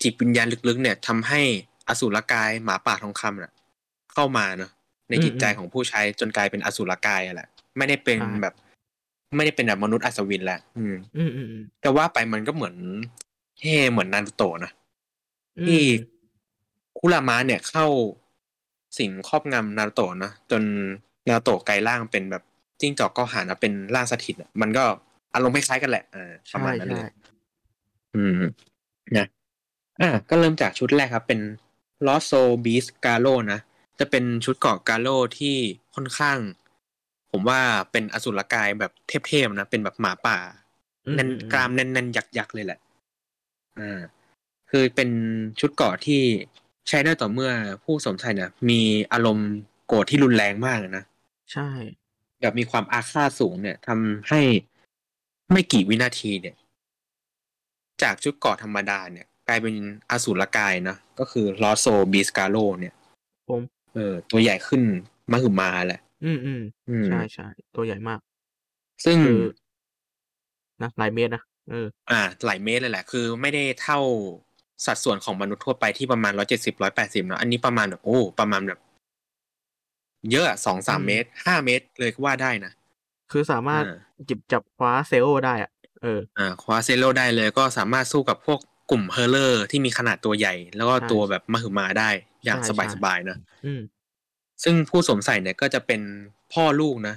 จิตวิญญาณลึกๆเนี่ยทำให้อสูรกายหมาป่าทองคำน่ะเข้ามาเนาะในจิตใจของผู้ใช้จนกลายเป็นอสูรกายแหละไม่ได้เป็นแบบไม่ได้เป็นแบบมนุษย์อัศวินแล้วอืมแต่ว่าไปมันก็เหมือน เท่เหมือนนารูโตะนะที่คุรามะเนี่ยเข้าสิงครอบงำนารูโตะนะจนนารูโตะกลายร่างเป็นแบบจิ้งจอกเก้าหางนะเป็นร่างสถิตมันก็อารมณ์คล้ายๆกันแหละอ่าประมาณนั้นเลยอืมนะอ่ะก็เริ่มจากชุดแรกครับเป็น Lost Soul Beast Garo นะจะเป็นชุดเกราะ Garo ที่ค่อนข้างผมว่าเป็นอสุรกายแบบเทพๆนะเป็นแบบหมาป่าแน่นกรามแน่นๆยักษ์ๆเลยแหละอ่าคือเป็นชุดเกราะที่ใช้ได้ต่อเมื่อผู้สวมใส่เนี่ยมีอารมณ์โกรธที่รุนแรงมากนะใช่แบบมีความอาฆาตสูงเนี่ยทำให้ไม่กี่วินาทีเนี่ยจากชุดเกราะธรรมดาเนี่ยกลายเป็นอสูรกายนะก็คือ Lost Soul Beast Garo เนี่ยผมเออตัวใหญ่ขึ้นมหึมาแหละอืมอืมใช่ใช่ตัวใหญ่มากซึ่งนะหลายเมตรนะเอออ่าหลายเมตรเลยแหละคือไม่ได้เท่าสัดส่วนของมนุษย์ทั่วไปที่ประมาณหนึ่งร้อยเจ็ดสิบ หนึ่งร้อยแปดสิบเนาะอันนี้ประมาณแบบโอ้ประมาณแบบเยอะ สองถึงสาม เมตรห้าเมตรเลยก็ว่าได้นะคือสามารถจิบจับคว้าเซลล์ได้อ่ะเอออ่าคว้าเซลล์ได้เลยก็สามารถสู้กับพวกกลุ่มเฮอร์เลอร์ที่มีขนาดตัวใหญ่แล้วก็ตัวแบบมหึมาได้อย่างสบายๆนะอืมซึ่งผู้สวมใส่เนี่ยก็จะเป็นพ่อลูกนะ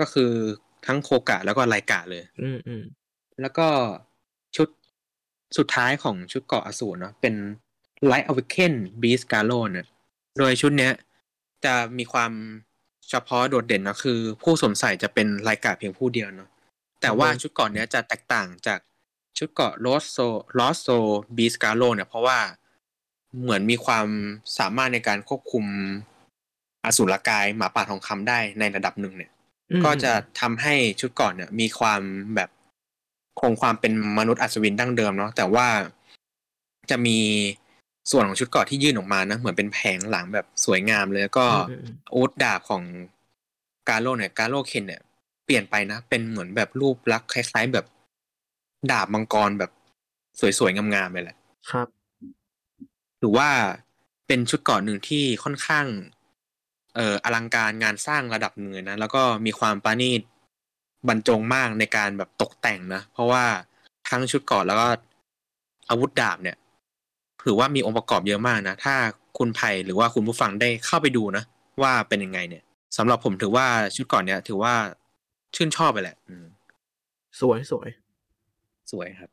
ก็คือทั้งโคกะแล้วก็ไลกะเลยอืมๆแล้วก็ชุดสุดท้ายของชุดเกราะอสูรเนาะเป็น Light Awaken Beast Garo เนี่ยโดยชุดเนี้ยจะมีความเฉพาะโดดเด่นนะคือผู้สวมใส่จะเป็นไลกะเพียงผู้เดียวเนาะแต่ว่าชุดเกราะเนี้ยจะแตกต่างจากชุดเกราะ Lost Soul Lost Soul Beast Garo เนี่ยเพราะว่าเหมือนมีความสามารถในการควบคุมอสูรกายหมาป่าทองคำได้ในระดับหนึ่งเนี่ยก็จะทำให้ชุดเกราะเนี่ยมีความแบบคงความเป็นมนุษย์อัศวินดั้งเดิมเนาะแต่ว่าจะมีส่วนของชุดเกราะที่ยื่นออกมานะเหมือนเป็นแผงหลังแบบสวยงามเลยแล้วก็อาวุธดาบของGaroเนี่ยGaro Kenเนี่ยเปลี่ยนไปนะเป็นเหมือนแบบรูปลักษณ์คล้ายๆแบบดาบมังกรแบบสวยๆงามๆเลยแหละครับถือว่าเป็นชุดเกราะหนึ่งที่ค่อนข้างเอ่ออลังการงานสร้างระดับหนึ่งนะแล้วก็มีความประณีตบรรจงมากในการแบบตกแต่งนะเพราะว่าทั้งชุดเกราะแล้วก็อาวุธดาบเนี่ยถือว่ามีองค์ประกอบเยอะมากนะถ้าคุณไผ่หรือว่าคุณผู้ฟังได้เข้าไปดูนะว่าเป็นยังไงเนี่ยสำหรับผมถือว่าชุดเกราะเนี่ยถือว่าชื่นชอบไปแหละสวยสวยสวยครับ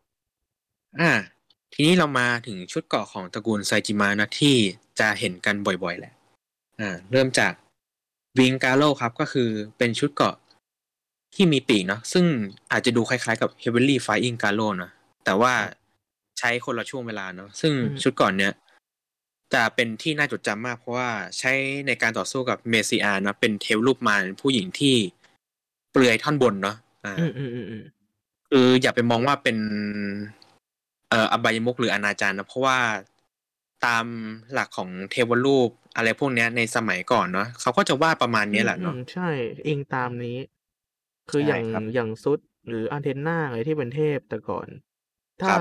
อ่าทีนี้เรามาถึงชุดเกราะของตระกูลไซจิมะนะที่จะเห็นกันบ่อยๆแหละอ่าเริ่มจากวิงGaroครับก็คือเป็นชุดเกราะที่มีปีกเนาะซึ่งอาจจะดูคล้ายๆกับ Heavenly Flying Garo นะแต่ว่าใช้คนละช่วงเวลาเนาะซึ่งชุดก่อนเนี้ยจะเป็นที่น่าจดจำมากเพราะว่าใช้ในการต่อสู้กับเมซิอานะเป็นเทวรูปมารผู้หญิงที่เปลือยท่อนบนเนาะอ่าคืออย่าไปมองว่าเป็นเอ่ออบายมุขหรืออนาจารนะเพราะว่าตามหลักของเทวรูปอะไรพวกเนี้ยในสมัยก่อนเนาะเขาก็จะว่าประมาณนี้แหละเนาะใช่เองตามนี้คืออย่างอย่างซุดหรืออันเทนนาอะไรที่เป็นเทพแต่ก่อนถ้า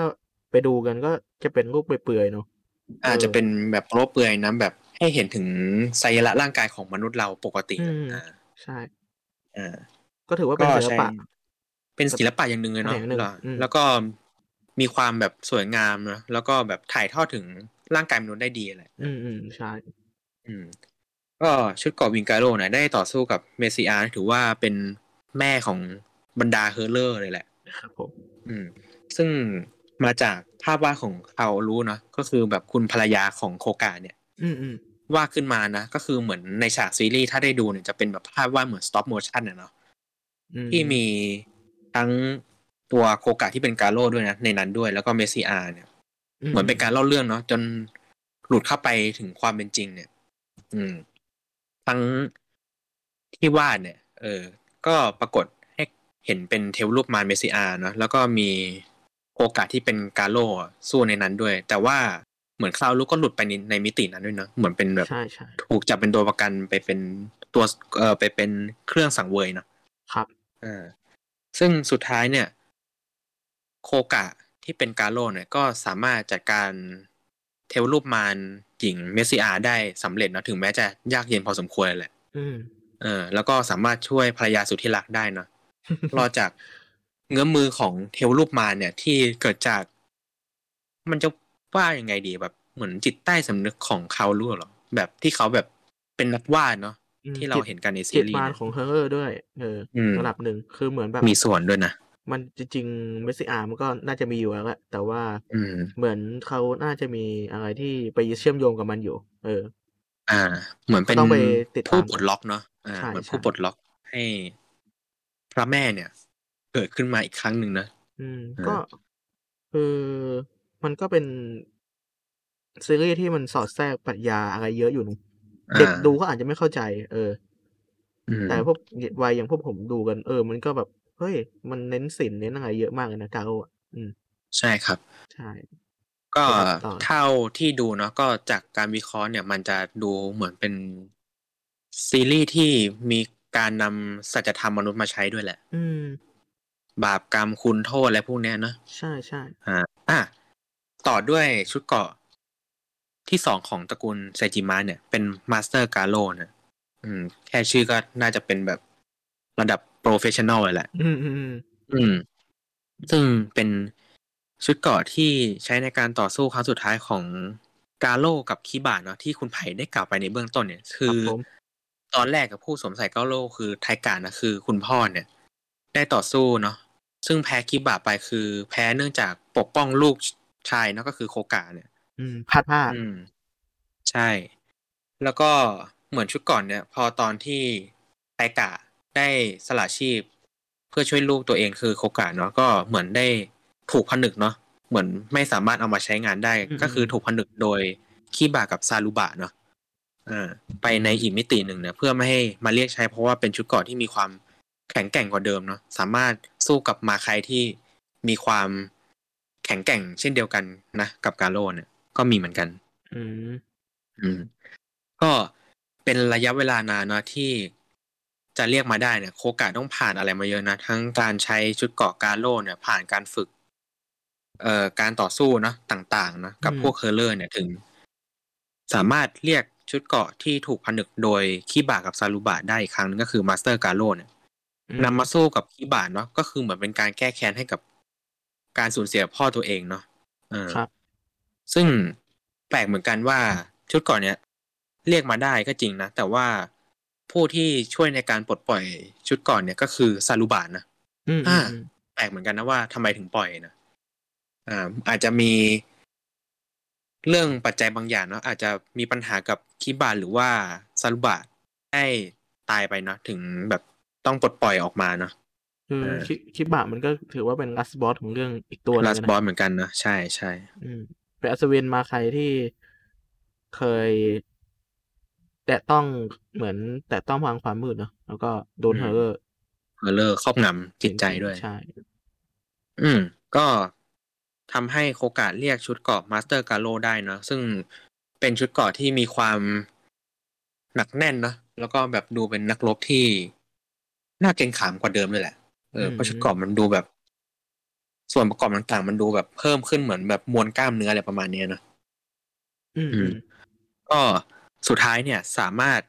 ไปดูกันก็จะเป็นรูปเปลือยๆเนาะอาจจะเป็นแบบรูปเปลือยนะแบบให้เห็นถึงไสยละร่างกายของมนุษย์เราปกติอ่าใช่อ่าก็ถือว่าเป็นศิลปะเป็นศิลปะอย่างนึงเลยเนาะแล้วก็มีความแบบสวยงามนะแล้วก็แบบถ่ายทอดถึงร่างกายมนุษย์ได้ดีอะไรอืมๆใช่อืมก็ชุดเกราะวิงGaroนะได้ต่อสู้กับเมซิอาถือว่าเป็นแม่ของบรรดาเฮอร์เลอร์เลยแหละครับผมอืมซึ่งมาจากภาพวาดของเขารู้นะก็คือแบบคุณภรรยาของโคกาเนี่ยวาดขึ้นมานะก็คือเหมือนในฉากซีรีส์ถ้าได้ดูเนี่ยจะเป็นแบบภาพวาดเหมือน stop motion น่ะเนาะที่มีทั้งตัวโคกาที่เป็นGaroด้วยนะในนั้นด้วยแล้วก็เมซิอาเนี่ยเหมือนเป็นการเล่าเรื่องเนาะจนหลุดเข้าไปถึงความเป็นจริงเนี่ยอืมทั้งที่วาดเนี่ยเออก็ปรากฏให้เห็นเป็นเทวรูปมารเมซิอาเนาะแล้วก็มีโอกาสที่เป็นGaroสู้ในนั้นด้วยแต่ว่าเหมือนคราวลูกก็หลุดไปในในมิตินั้นด้วยเนาะเหมือนเป็นแบบถูกจับเป็นตัวประกันไปเป็นตัวเอ่อไปเป็นเครื่องสังเวยเนาะครับอ่าซึ่งสุดท้ายเนี่ยโคกะที่เป็นGaroเนี่ยก็สามารถจัดการเทวรูปมารหญิงเมซิอาได้สำเร็จเนาะถึงแม้จะยากเย็นพอสมควรแหละอืมเออแล้วก็สามารถช่วยภรรยาสุดที่รักได้เนาะรอจากเงื้อมือของเทวรูปมารเนี่ยที่เกิดจาก มันจะว่ายังไงดีแบบเหมือนจิตใต้สำนึกของเขารู้หรอแบบที่เขาแบบเป็นนักวาดเนาะที่เราเห็นกันในซีรีส์จิตวาดของเฮอร์ด้วยเออระดับหนึ่งคือเหมือนแบบมีส่วนด้วยนะมันจริงๆเมสซี่อาร์มันก็น่าจะมีอยู่แล้วแหละแต่ว่าเหมือนเขาน่าจะมีอะไรที่ไปเชื่อมโยงกับมันอยู่เอออ่าเหมือนเป็นผู้ปลดล็อกเนาะอ่าเหมือนผู้ปลดล็อกให้พระแม่เนี่ยเกิดขึ้นมาอีกครั้งหนึ่งนะอืมก็คือมันก็เป็นซีรีส์ที่มันสอดแทรกปรัชญาอะไรเยอะอยู่นะเด็กดูก็อาจจะไม่เข้าใจเออแต่พวกเด็กวัยอย่างพวกผมดูกันเออมันก็แบบเฮ้ยมันเน้นศิลป์เน้นอะไรเยอะมากเลยนะกาโร่อืมใช่ครับใช่ก็เท่าที่ดูเนาะก็จากการวิเคราะห์เนี่ยมันจะดูเหมือนเป็นซีรีส์ที่มีการนำสัจธรรมมนุษย์มาใช้ด้วยแหละอืมบาปกรรมคุณโทษอะไรพวกเนี้ยเนาะใช่ใช่อ่าอ่ะต่อด้วยชุดเกาะที่สองของตระกูลไซจิมะเนี่ยเป็นมาสเตอร์กาโร่นะอืมแค่ชื่อก็น่าจะเป็นแบบระดับโปรเฟชชั่นอลเลยแหละอืมอืมซึ่งเป็นชุดเกราะที่ใช้ในการต่อสู้ครั้งสุดท้ายของกาโร่กับคิบะเนาะที่คุณไผ่ได้กล่าวไปในเบื้องต้นเนี่ยคือตอนแรกกับผู้สวมใส่กาโร่คือไทกะนะคือคุณพ่อเนี่ยได้ต่อสู้เนาะซึ่งแพ้คิบะไปคือแพ้เนื่องจากปกป้องลูกชายเนาะก็คือโคกะเนี่ยอืมพลาดพลาดอืมใช่แล้วก็เหมือนชุดก่อนเนี่ยพอตอนที่ไทกะได้สละชีพเพื่อช่วยลูกตัวเองคือโคกะเนาะก็เหมือนได้ถูกผนึกเนาะเหมือนไม่สามารถเอามาใช้งานได้ก็คือถูกผนึกโดยคิบะกับซารุบะเนาะอ่าไปในอีกมิติหนึ่งเนี่ยเพื่อไม่ให้มาเรียกใช้เพราะว่าเป็นชุดเกราะที่มีความแข็งแกร่งกว่าเดิมเนาะสามารถสู้กับมาไคที่มีความแข็งแกร่งเช่นเดียวกันนะกับกาโร่เนี่ยก็มีเหมือนกันอืมอืมก็เป็นระยะเวลานานเนาะที่จะเรียกมาได้เนี่ยโคกะต้องผ่านอะไรมาเยอะนะทั้งการใช้ชุดเกราะกาโร่เนี่ยผ่านการฝึกเอ่อการต่อสู้เนาะต่างๆนะกับพวกเคอร์เลอร์เนี่ยถึงสามารถเรียกชุดเกราะที่ถูกผนึกโดยคิบะกับซารุบะได้อีกครั้งนึงก็คือมาสเตอร์กาโร่เนี่ยนำมาสู้กับคิบะเนาะก็คือเหมือนเป็นการแก้แค้นให้กับการสูญเสียพ่อตัวเองเนาะเออครับซึ่งแปลกเหมือนกันว่าชุดเกราะเนี่ยเรียกมาได้ก็จริงนะแต่ว่าผู้ที่ช่วยในการปลดปล่อยชุดก่อนเนี่ยก็คือซารุบะนะอ่าแปลกเหมือนกันนะว่าทำไมถึงปล่อยนะอ่าอาจจะมีเรื่องปัจจัยบางอย่างเนาะอาจจะมีปัญหากับคิบะหรือว่าซารุบะได้ตายไปเนาะถึงแบบต้องปลดปล่อยออกมาเนาะคือคิบะมันก็ถือว่าเป็นลัสบอสของเรื่องอีกตัวนึงนะลัสบอสเหมือนกันนะใช่ใช่เป็นอัศวินมาใครที่เคยแต่ต้องเหมือนแต่ต้องวางความมืดเนาะแล้วก็โดนเฮอร์เลอร์เฮอร์เลอร์ครอบงำจิตใจด้วยใช่อืมก็ทำให้โคกะเรียกชุดเกราะมาสเตอร์กาโร่ได้เนาะซึ่งเป็นชุดเกราะที่มีความหนักแน่นเนาะแล้วก็แบบดูเป็นนักรบที่น่าเกรงขามกว่าเดิมเลยแหละเออเพราะชุดเกราะมันดูแบบส่วนประกอบต่างๆมันดูแบบเพิ่มขึ้นเหมือนแบบมวลกล้ามเนื้ออะไรประมาณนี้เนาะอืมก็สุดท้ายเนี่ยสามารถ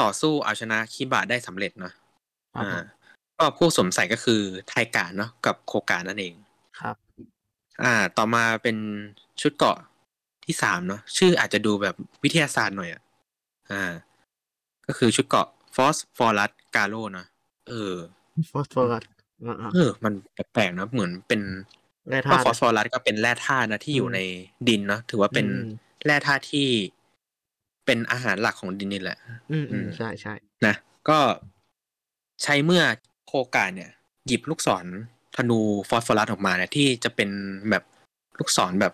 ต่อสู้เอาชนะคิบะได้สำเร็จเนาะอ่าก็ผู้สวมใส่ก็คือไทกะเนาะกับโคกะนั่นเองครับอ่าต่อมาเป็นชุดเกราะที่สามเนาะชื่ออาจจะดูแบบวิทยาศาสตร์หน่อยอ่ะอ่าก็คือชุดเกราะฟอสฟอรัสกาโร่เนาะเออฟอสฟอรัสเออมันแปลกๆเนาะเหมือนเป็นแร่ธาตุฟอสฟอรัสก็เป็นแร่ธาตุนะที่อยู่ในดินเนาะถือว่าเป็นแร่ธาตุที่เป็นอาหารหลักของดินนี่แหละอืมๆใช่ๆนะก็ใช้เมื่อโคกะเนี่ยหยิบลูกศรธนูฟอสฟอรัสออกมาเนี่ยที่จะเป็นแบบลูกศรแบบ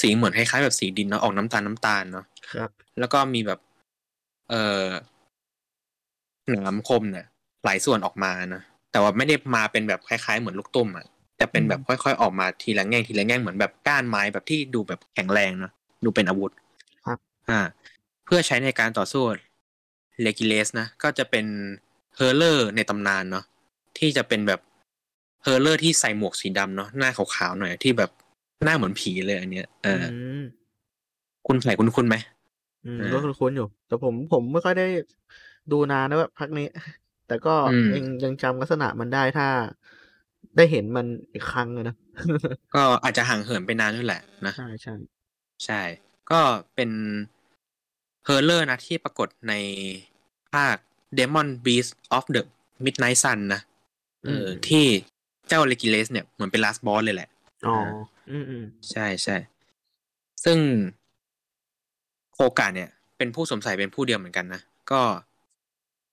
สีเหมือนคล้ายๆแบบสีดินเนาะออกน้ำตาลน้ำตาลเนาะครับแล้วก็มีแบบเอ่อหนามคมเนี่ยหลายส่วนออกมานะแต่ว่าไม่ได้มาเป็นแบบคล้ายๆเหมือนลูกตุ้มอ่ะแต่เป็นแบบค่อยๆออกมาทีละแง่งทีละแง่งเหมือนแบบก้านไม้แบบที่ดูแบบแข็งแรงเนาะดูเป็นอาวุธครับอ่าเพื่อใช้ในการต่อสู้เลกิเลสนะก็จะเป็นเฮอร์เลอร์ในตำนานเนาะที่จะเป็นแบบเฮอร์เลอร์ที่ใส่หมวกสีดำเนาะหน้าขาวๆหน่อยที่แบบหน้าเหมือนผีเลยอันเนี้ยเออคุณใส่คุณคุณไหมอืมก็คุ้นๆอยู่แต่ผมผมไม่ค่อยได้ดูนานนะแบบพักนี้แต่ก็ยังยังจำลักษณะมันได้ถ้า ได้เห็นมันอีกครั้งเลยนะก็อาจจะห่างเหินไปนานด้วยแหละนะใช่ใช่ใช่ก็เป็นเฮอร์เลอร์นะที่ปรากฏในภาค Demon Beast of the Midnight Sun นะเออที่เจ้าเลกิเลสเนี่ยเหมือนเป็น last boss เลยแหละอ๋ออืมๆใช่ๆซึ่งโคกะเนี่ยเป็นผู้สวมใส่เป็นผู้เดียวเหมือนกันนะก็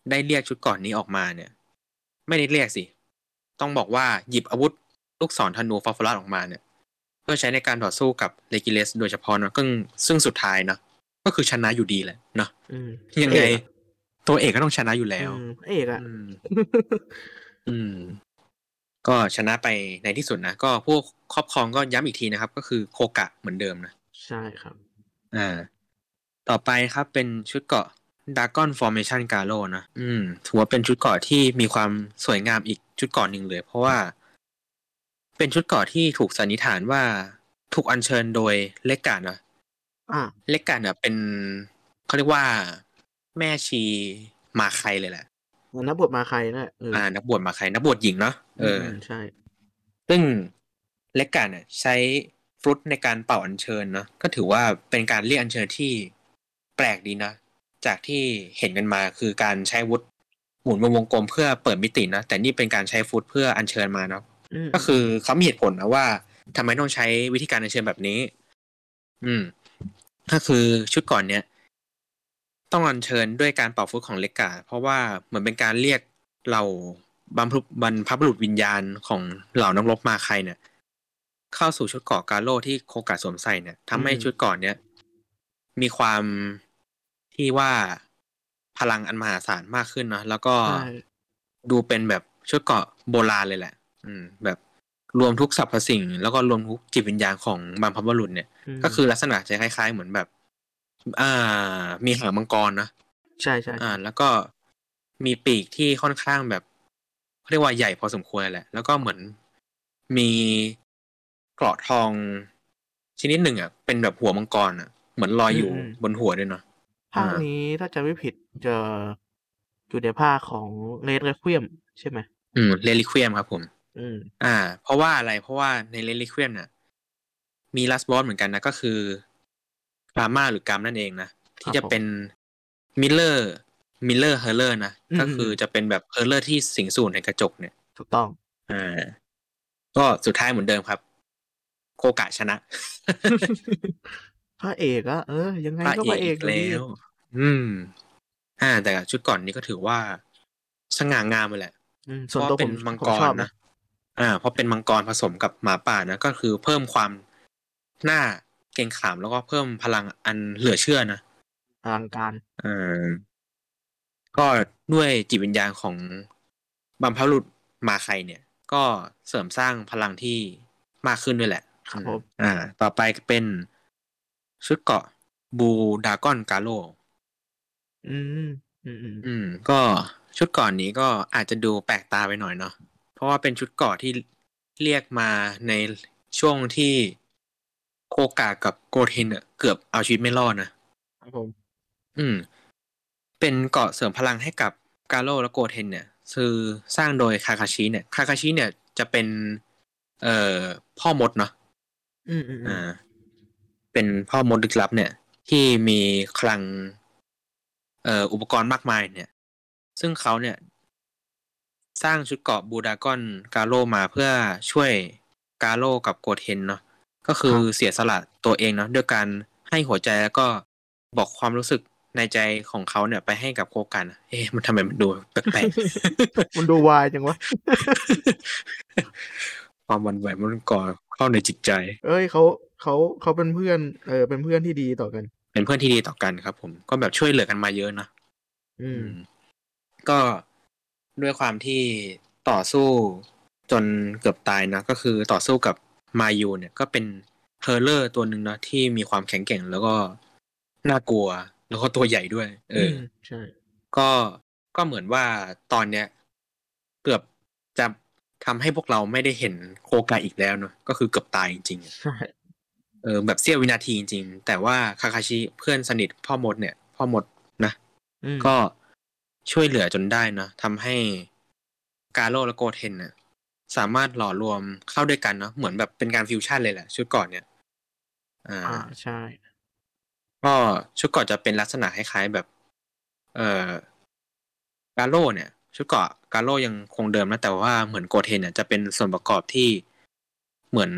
ได้เรียกชุดก่อนนี้ออกมาเนี่ยไม่ได้เรียกสิต้องบอกว่าหยิบอาวุธลูกศรธนูฟาฟารัสออกมาเนี่ยเพื่อใช้ในการต่อสู้กับเลกิเลสโดยเฉพาะนะซึ่งสุดท้ายเนาะก็คือชนะอยู่ดีแหละเนาะยังไงตัวเอกก็ต้องชนะอยู่แล้วเอกอ่ะอืมก็ชนะไปในที่สุดนะก็ผู้ครอบครองก็ย้ำอีกทีนะครับก็คือโคกะเหมือนเดิมนะใช่ครับอ่าต่อไปครับเป็นชุดเกาะ Dragon Formation Garo นะอืมถือว่าเป็นชุดเกาะที่มีความสวยงามอีกชุดเกาะนึงเลยเพราะว่าเป็นชุดเกาะที่ถูกสันนิษฐานว่าถูกอัญเชิญโดยเลกานะอ่าเลกาเนี่ยเป็นเขาเรียกว่าแม่ชีมาไคเลยแหละนักบวชมาไคนะเอออ่านักบวชมาไคนักบวชหญิงเนาะเออใช่ซึ่งเลกาเนี่ยใช้ฟรุตในการเป่าอัญเชิญเนาะก็ถือว่าเป็นการเรียกอัญเชิญที่แปลกดีนะจากที่เห็นกันมาคือการใช้วุฒิหมุนวงกลมเพื่อเปิดมิตินะแต่นี่เป็นการใช้ฟุตเพื่ออัญเชิญมาเนาะก็คือเขามีเหตุผลนะว่าทำไมต้องใช้วิธีการอัญเชิญแบบนี้อืมก็คือชุดก่อนเนี้ยต้องอัญเชิญด้วยการเป่าฟุตของเลกาเพราะว่าเหมือนเป็นการเรียกเหล่าบรรพบุรุษวิญญาณของเหล่านักรบมาไคเนี่ยเข้าสู่ชุดเกาะกาโร่ที่โคกะสวมใส่เนี่ยทำให้ชุดก่อนเนี้ยมีความที่ว่าพลังอันมหาศาลมากขึ้นเนาะแล้วก็ดูเป็นแบบชุดเกาะโบราณเลยแหละอืมแบบรวมทุกสรรพสิ่งแล้วก็รวมทุกจิตวิญญาณของบรรพบุรุษเนี่ยก็คือลักษณะจะคล้ายๆเหมือนแบบอ่ามีหางมังกรนะใช่ๆอ่าแล้วก็มีปีกที่ค่อนข้างแบบเรียกว่าใหญ่พอสมควรแหละแล้วก็เหมือนมีเกราะทองชนิดหนึ่งอ่ะเป็นแบบหัวมังกรอ่ะเหมือนลอยอยู่บนหัวด้วยเนาะภาคนี้ถ้าจำไม่ผิดจะอยู่ในภาคของเรดลิควิมใช่ไหมอืมเรดลิควิมครับผมอืมอ่าเพราะว่าอะไรเพราะว่าในเรดลิควิมน่ะมีลัสบอสเหมือนกันนะก็คือพาม่าหรือกามนั่นเองนะที่จะเป็นมิลเลอร์มิลเลอร์เฮอร์เลอร์นะก็คือจะเป็นแบบเฮอร์เลอร์ที่สิงสู่ในกระจกเนี่ยถูกต้องอ่าก็สุดท้ายเหมือนเดิมครับโคกะชนะพระเอกอะเออยังไงก็พระเอกแล้วอืมอ่าแต่ชุดก่อนนี้ก็ถือว่าสง่างามไปแหละเพราะเป็นมังกรนะอ่าเพราะเป็นมังกรผสมกับหมาป่านะก็คือเพิ่มความหน้าเก่งขามแล้วก็เพิ่มพลังอันเหลือเชื่อนะอลังการอ่าก็ด้วยจิตวิญญาณของบัมพารุดมาไคเนี่ยก็เสริมสร้างพลังที่มากขึ้นด้วยแหละครับผมอ่าต่อไปเป็นชุดเกาะบูดากอนกาโลอืมอืมอืมก็ชุดก่อนนี้ก็อาจจะดูแปลกตาไปหน่อยเนาะเพราะว่าเป็นชุดเกาะที่เรียกมาในช่วงที่โคกะกับโกเทนเกือบเอาชีวิตไม่รอดนะครับผมอืมเป็นเกาะเสริมพลังให้กับกาโลและโกเทนเนี่ยคือสร้างโดยคาคาชิเนี่ยคาคาชิเนี่ยจะเป็นเอ่อพ่อมดเนาะอืมอ่าเป็นพ่อมดลึกลับเนี่ยที่มีคลังเอ่ออุปกรณ์มากมายเนี่ยซึ่งเขาเนี่ยสร้างชุดเกราะบูดากอนกาโร่มาเพื่อช่วยกาโร่กับโกเทนเนาะก็คือเสียสละตัวเองเนาะด้วยการให้หัวใจแล้วก็บอกความรู้สึกในใจของเขาเนี่ยไปให้กับโคกันเอ๊ะมันทำไมมันดูแปลกๆมันดูวายจังวะความหวั่นไหวมันก่อเข้าในจิตใจเอ้ยเขาเขาเขาเป็นเพื่อนเออเป็นเพื่อนที่ดีต่อกันเป็นเพื่อนที่ดีต่อกันครับผมก็แบบช่วยเหลือกันมาเยอะนะอืมก็ด้วยความที่ต่อสู้จนเกือบตายนะก็คือต่อสู้กับมายูเนี่ยก็เป็นเฮอร์เลอร์ตัวหนึ่งนะที่มีความแข็งแกร่งแล้วก็น่ากลัวแล้วก็ตัวใหญ่ด้วยเออใช่ก็ก็เหมือนว่าตอนเนี้ยเกือบจะทำให้พวกเราไม่ได้เห็นโคกะอีกแล้วเนาะก็คือเกือบตายจริงๆใช่เออแบบเสี้ยววินาทีจริงๆแต่ว่าคาคาชิเพื่อนสนิทพ่อมดเนี่ยพ่อมดนะก็ช่วยเหลือจนได้นะทำให้กาโร่และโกเทนน่ะ สามารถหล่อรวมเข้าด้วยกันเนาะเหมือนแบบเป็นการฟิวชั่นเลยแหละชุดก่อนเนี่ยอ่าใช่ก็ชุดก่อนจะเป็นลักษณะคล้ายๆแบบเอ่อกาโร่เนี่ยชุดเกาะกาโร่ยังคงเดิมนะแต่ว่าเหมือนโกเทนเนี่ยจะเป็นส่วนประกอบที่เหมือน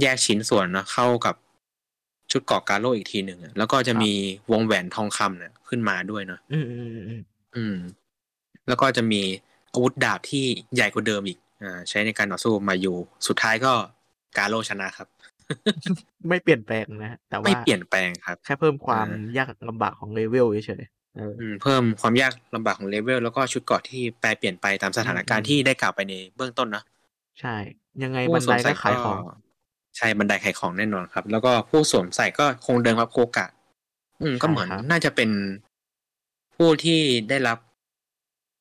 แยกชิ้นส่วนเนาะเข้ากับชุดเกาะกาโร่อีกทีหนึ่งแล้วก็จะมีวงแหวนทองคำเนี่ยขึ้นมาด้วยเนาะอืมอืมแล้วก็จะมีอาวุธดาบที่ใหญ่กว่าเดิมอีกอ่าใช้ในการต่อสู้มาอยู่สุดท้ายก็กาโร่ชนะครับ ไม่เปลี่ยนแปลงนะแต่ว่าไม่เปลี่ยนแปลงครับแค่เพิ่มความยากลำบากของเลเวลเฉยๆอืมเพิ่มความยากลำบากของเลเวลแล้วก็ชุดเกาะที่แปรเปลี่ยนไปตามสถานการณ์ที่ได้กล่าวไปในเบื้องต้นเนาะใช่ยังไงบันไดก็ขายของใช่บันไดขายของแน่นอนครับแล้วก็ผู้สวมใส่ก็คงเดิมครับโคกะอืมก็เหมือนน่าจะเป็นผู้ที่ได้รับ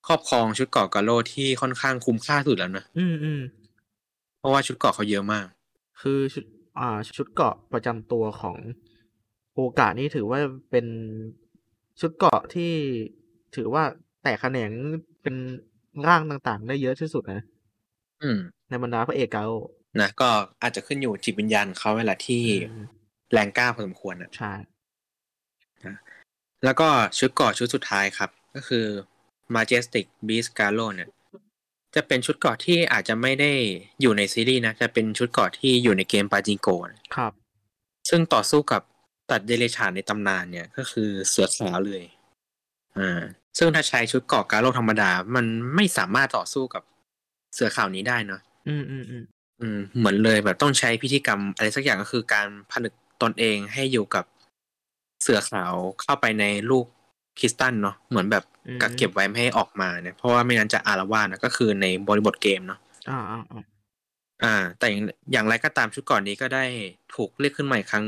ครอบครองชุดเกาะกาโร่ที่ค่อนข้างคุ้มค่าสุดแล้วนะอืมอืมเพราะว่าชุดเกาะเขาเยอะมากคือชุดอ่าชุดเกาะประจำตัวของโอกะนี่ถือว่าเป็นชุดเกาะที่ถือว่าแตกแขนงเป็นร่างต่างๆได้เยอะที่สุดนะอืมในบรรดาพระเอกเกานะก็อาจจะขึ้นอยู่จิตวิญญาณเขาเวลาที่แรงกล้าพอสมควรอ่ะใช่นะแล้วก็ชุดเกาะชุดสุดท้ายครับก็คือMajestic Beast Galo เนี่ยจะเป็นชุดเกาะที่อาจจะไม่ได้อยู่ในซีรีส์นะจะเป็นชุดเกาะที่อยู่ในเกมปาจิงโกครับซึ่งต่อสู้กับสัตว์เดรัจฉานในตำนานเนี่ยก็คือเสือสาวเลยอ่าซึ่งถ้าใช้ชุดเกาะกาโร่ธรรมดามันไม่สามารถต่อสู้กับเสือขาวนี้ได้เนาะอืมๆๆอืมเหมือนเลยแบบต้องใช้พิธีกรรมอะไรสักอย่างก็คือการผนึกตนเองให้อยู่กับเสือขาวเข้าไปในลูกคริสตัลเนาะเหมือนแบบกักเก็บไว้ไม่ให้ออกมาเนี่ยเพราะว่าไม่งั้นจะอารวาสนะก็คือในบริบทเกมเนาะอ่าๆอ่าแต่อย่างอย่างไรก็ตามชุดก่อนนี้ก็ได้ถูกเรียกขึ้นมาอีกครั้ง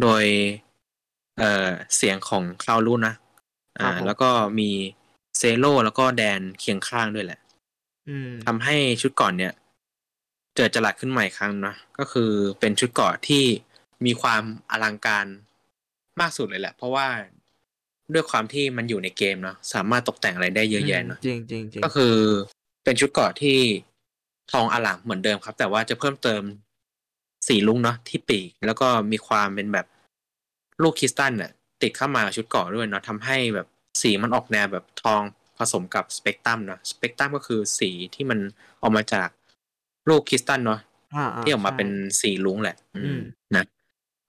โดยเอ่อเสียงของคาวรุนะอ่าแล้วก็มีเซโร่แล้วก็แดนเคียงข้างด้วยแหละอืมทำให้ชุดก่อนเนี่ยเจอจรัสขึ้นใหม่ครั้งนะก็คือเป็นชุดเกาะที่มีความอลังการมากสุดเลยแหละเพราะว่าด้วยความที่มันอยู่ในเกมเนาะสามารถตกแต่งอะไรได้เยอะแยะเนาะจริงจริงก็คือเป็นชุดเกาะที่ทองอลามเหมือนเดิมครับแต่ว่าจะเพิ่มเติมสีลุ้งเนาะที่ปีกแล้วก็มีความเป็นแบบลูกคริสตัลเนี่ยติดเข้ามาชุดเกาะด้วยเนาะทำให้แบบสีมันออกแนวแบบทองผสมกับสเปกตรัมเนาะสเปกตรัมก็คือสีที่มันออกมาจากลูกคริสตัลเนาะที่ออกมาเป็นสีลุ้งแหละนะ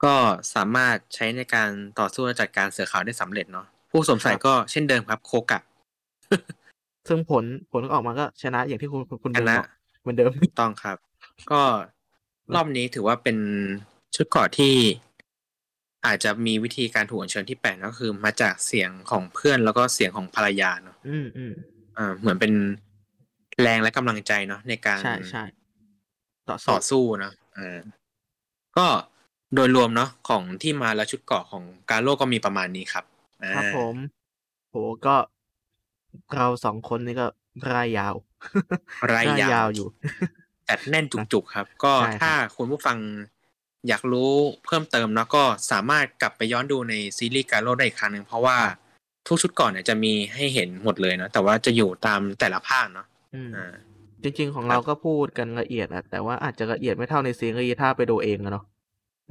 ก็สามารถใช้ในการต่อสู้และจัดการเสือขาวได้สำเร็จเนาะผู้สวมใส่ก็เช่นเดิมครับโคกะซึ่งผลผลออกมาก็ชนะอย่างที่คุณคุณบอกเหมือนเดิมต้องครับก็รอบนี้ถือว่าเป็นชุดเกาะที่อาจจะมีวิธีการถูกอัญเชิญที่แปลกก็คือมาจากเสียงของเพื่อนแล้วก็เสียงของภรรยาเนาะอืมอืมอ่าเหมือนเป็นแรงและกำลังใจเนาะในการใช่ใช่ต่อสู้เนาะอ่าก็โดยรวมเนาะของที่มาและชุดเกาะของกาโร่ก็มีประมาณนี้ครับครับผมโหก็เราสองคนนี่ก็รายยาวรายยาวอยู่แต่แน่นจุกๆครับก็ถ้าคุณผู้ฟังอยากรู้เพิ่มเติมเนาะก็สามารถกลับไปย้อนดูในซีรีส์กาโร่ได้อีกครั้งนึงเพราะว่าทุกชุดเกาะเนี่ยจะมีให้เห็นหมดเลยเนาะแต่ว่าจะอยู่ตามแต่ละภาคเนาะอ่าจริงๆของเราก็พูดกันละเอียดอะแต่ว่าอาจจะละเอียดไม่เท่าในซีรีส์ถ้าไปดูเองอะเนาะ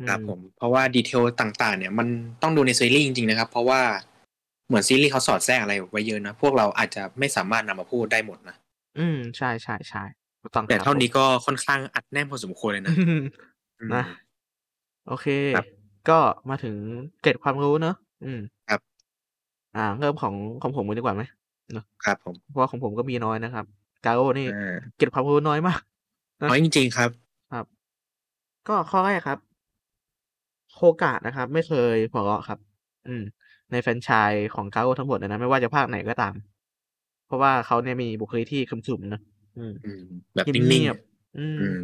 ครับผมเพราะว่าดีเทลต่างๆเนี่ยมันต้องดูในซีรีส์จริงๆนะครับเพราะว่าเหมือนซีรีส์เขาสอดแทรกอะไรไว้เยอะนะพวกเราอาจจะไม่สามารถนำมาพูดได้หมดนะอืมใช่ใช่ใช่แต่เท่านี้ก็ค่อนข้างอัดแน่นพอสมควรเลยนะนะโอเคก็มาถึงเกร็ดความรู้เนอะอืมครับอ่าเริ่มของของผมกันดีกว่าไหมเนอะครับผมเพราะของผมก็มีน้อยนะครับกาโอนี่เกร็ดความรู้น้อยมากน้อยจริงๆครับครับก็ข้อแรกครับโคกะนะครับไม่เคยหัวเราะครับอืมในแฟรนไชส์ของกาโร่ทั้งหมดเลยนะไม่ว่าจะภาคไหนก็ตามเพราะว่าเขาเนี่ยมีบุคลิกที่ขรึมๆนะอืมแบบนิ่งๆอืม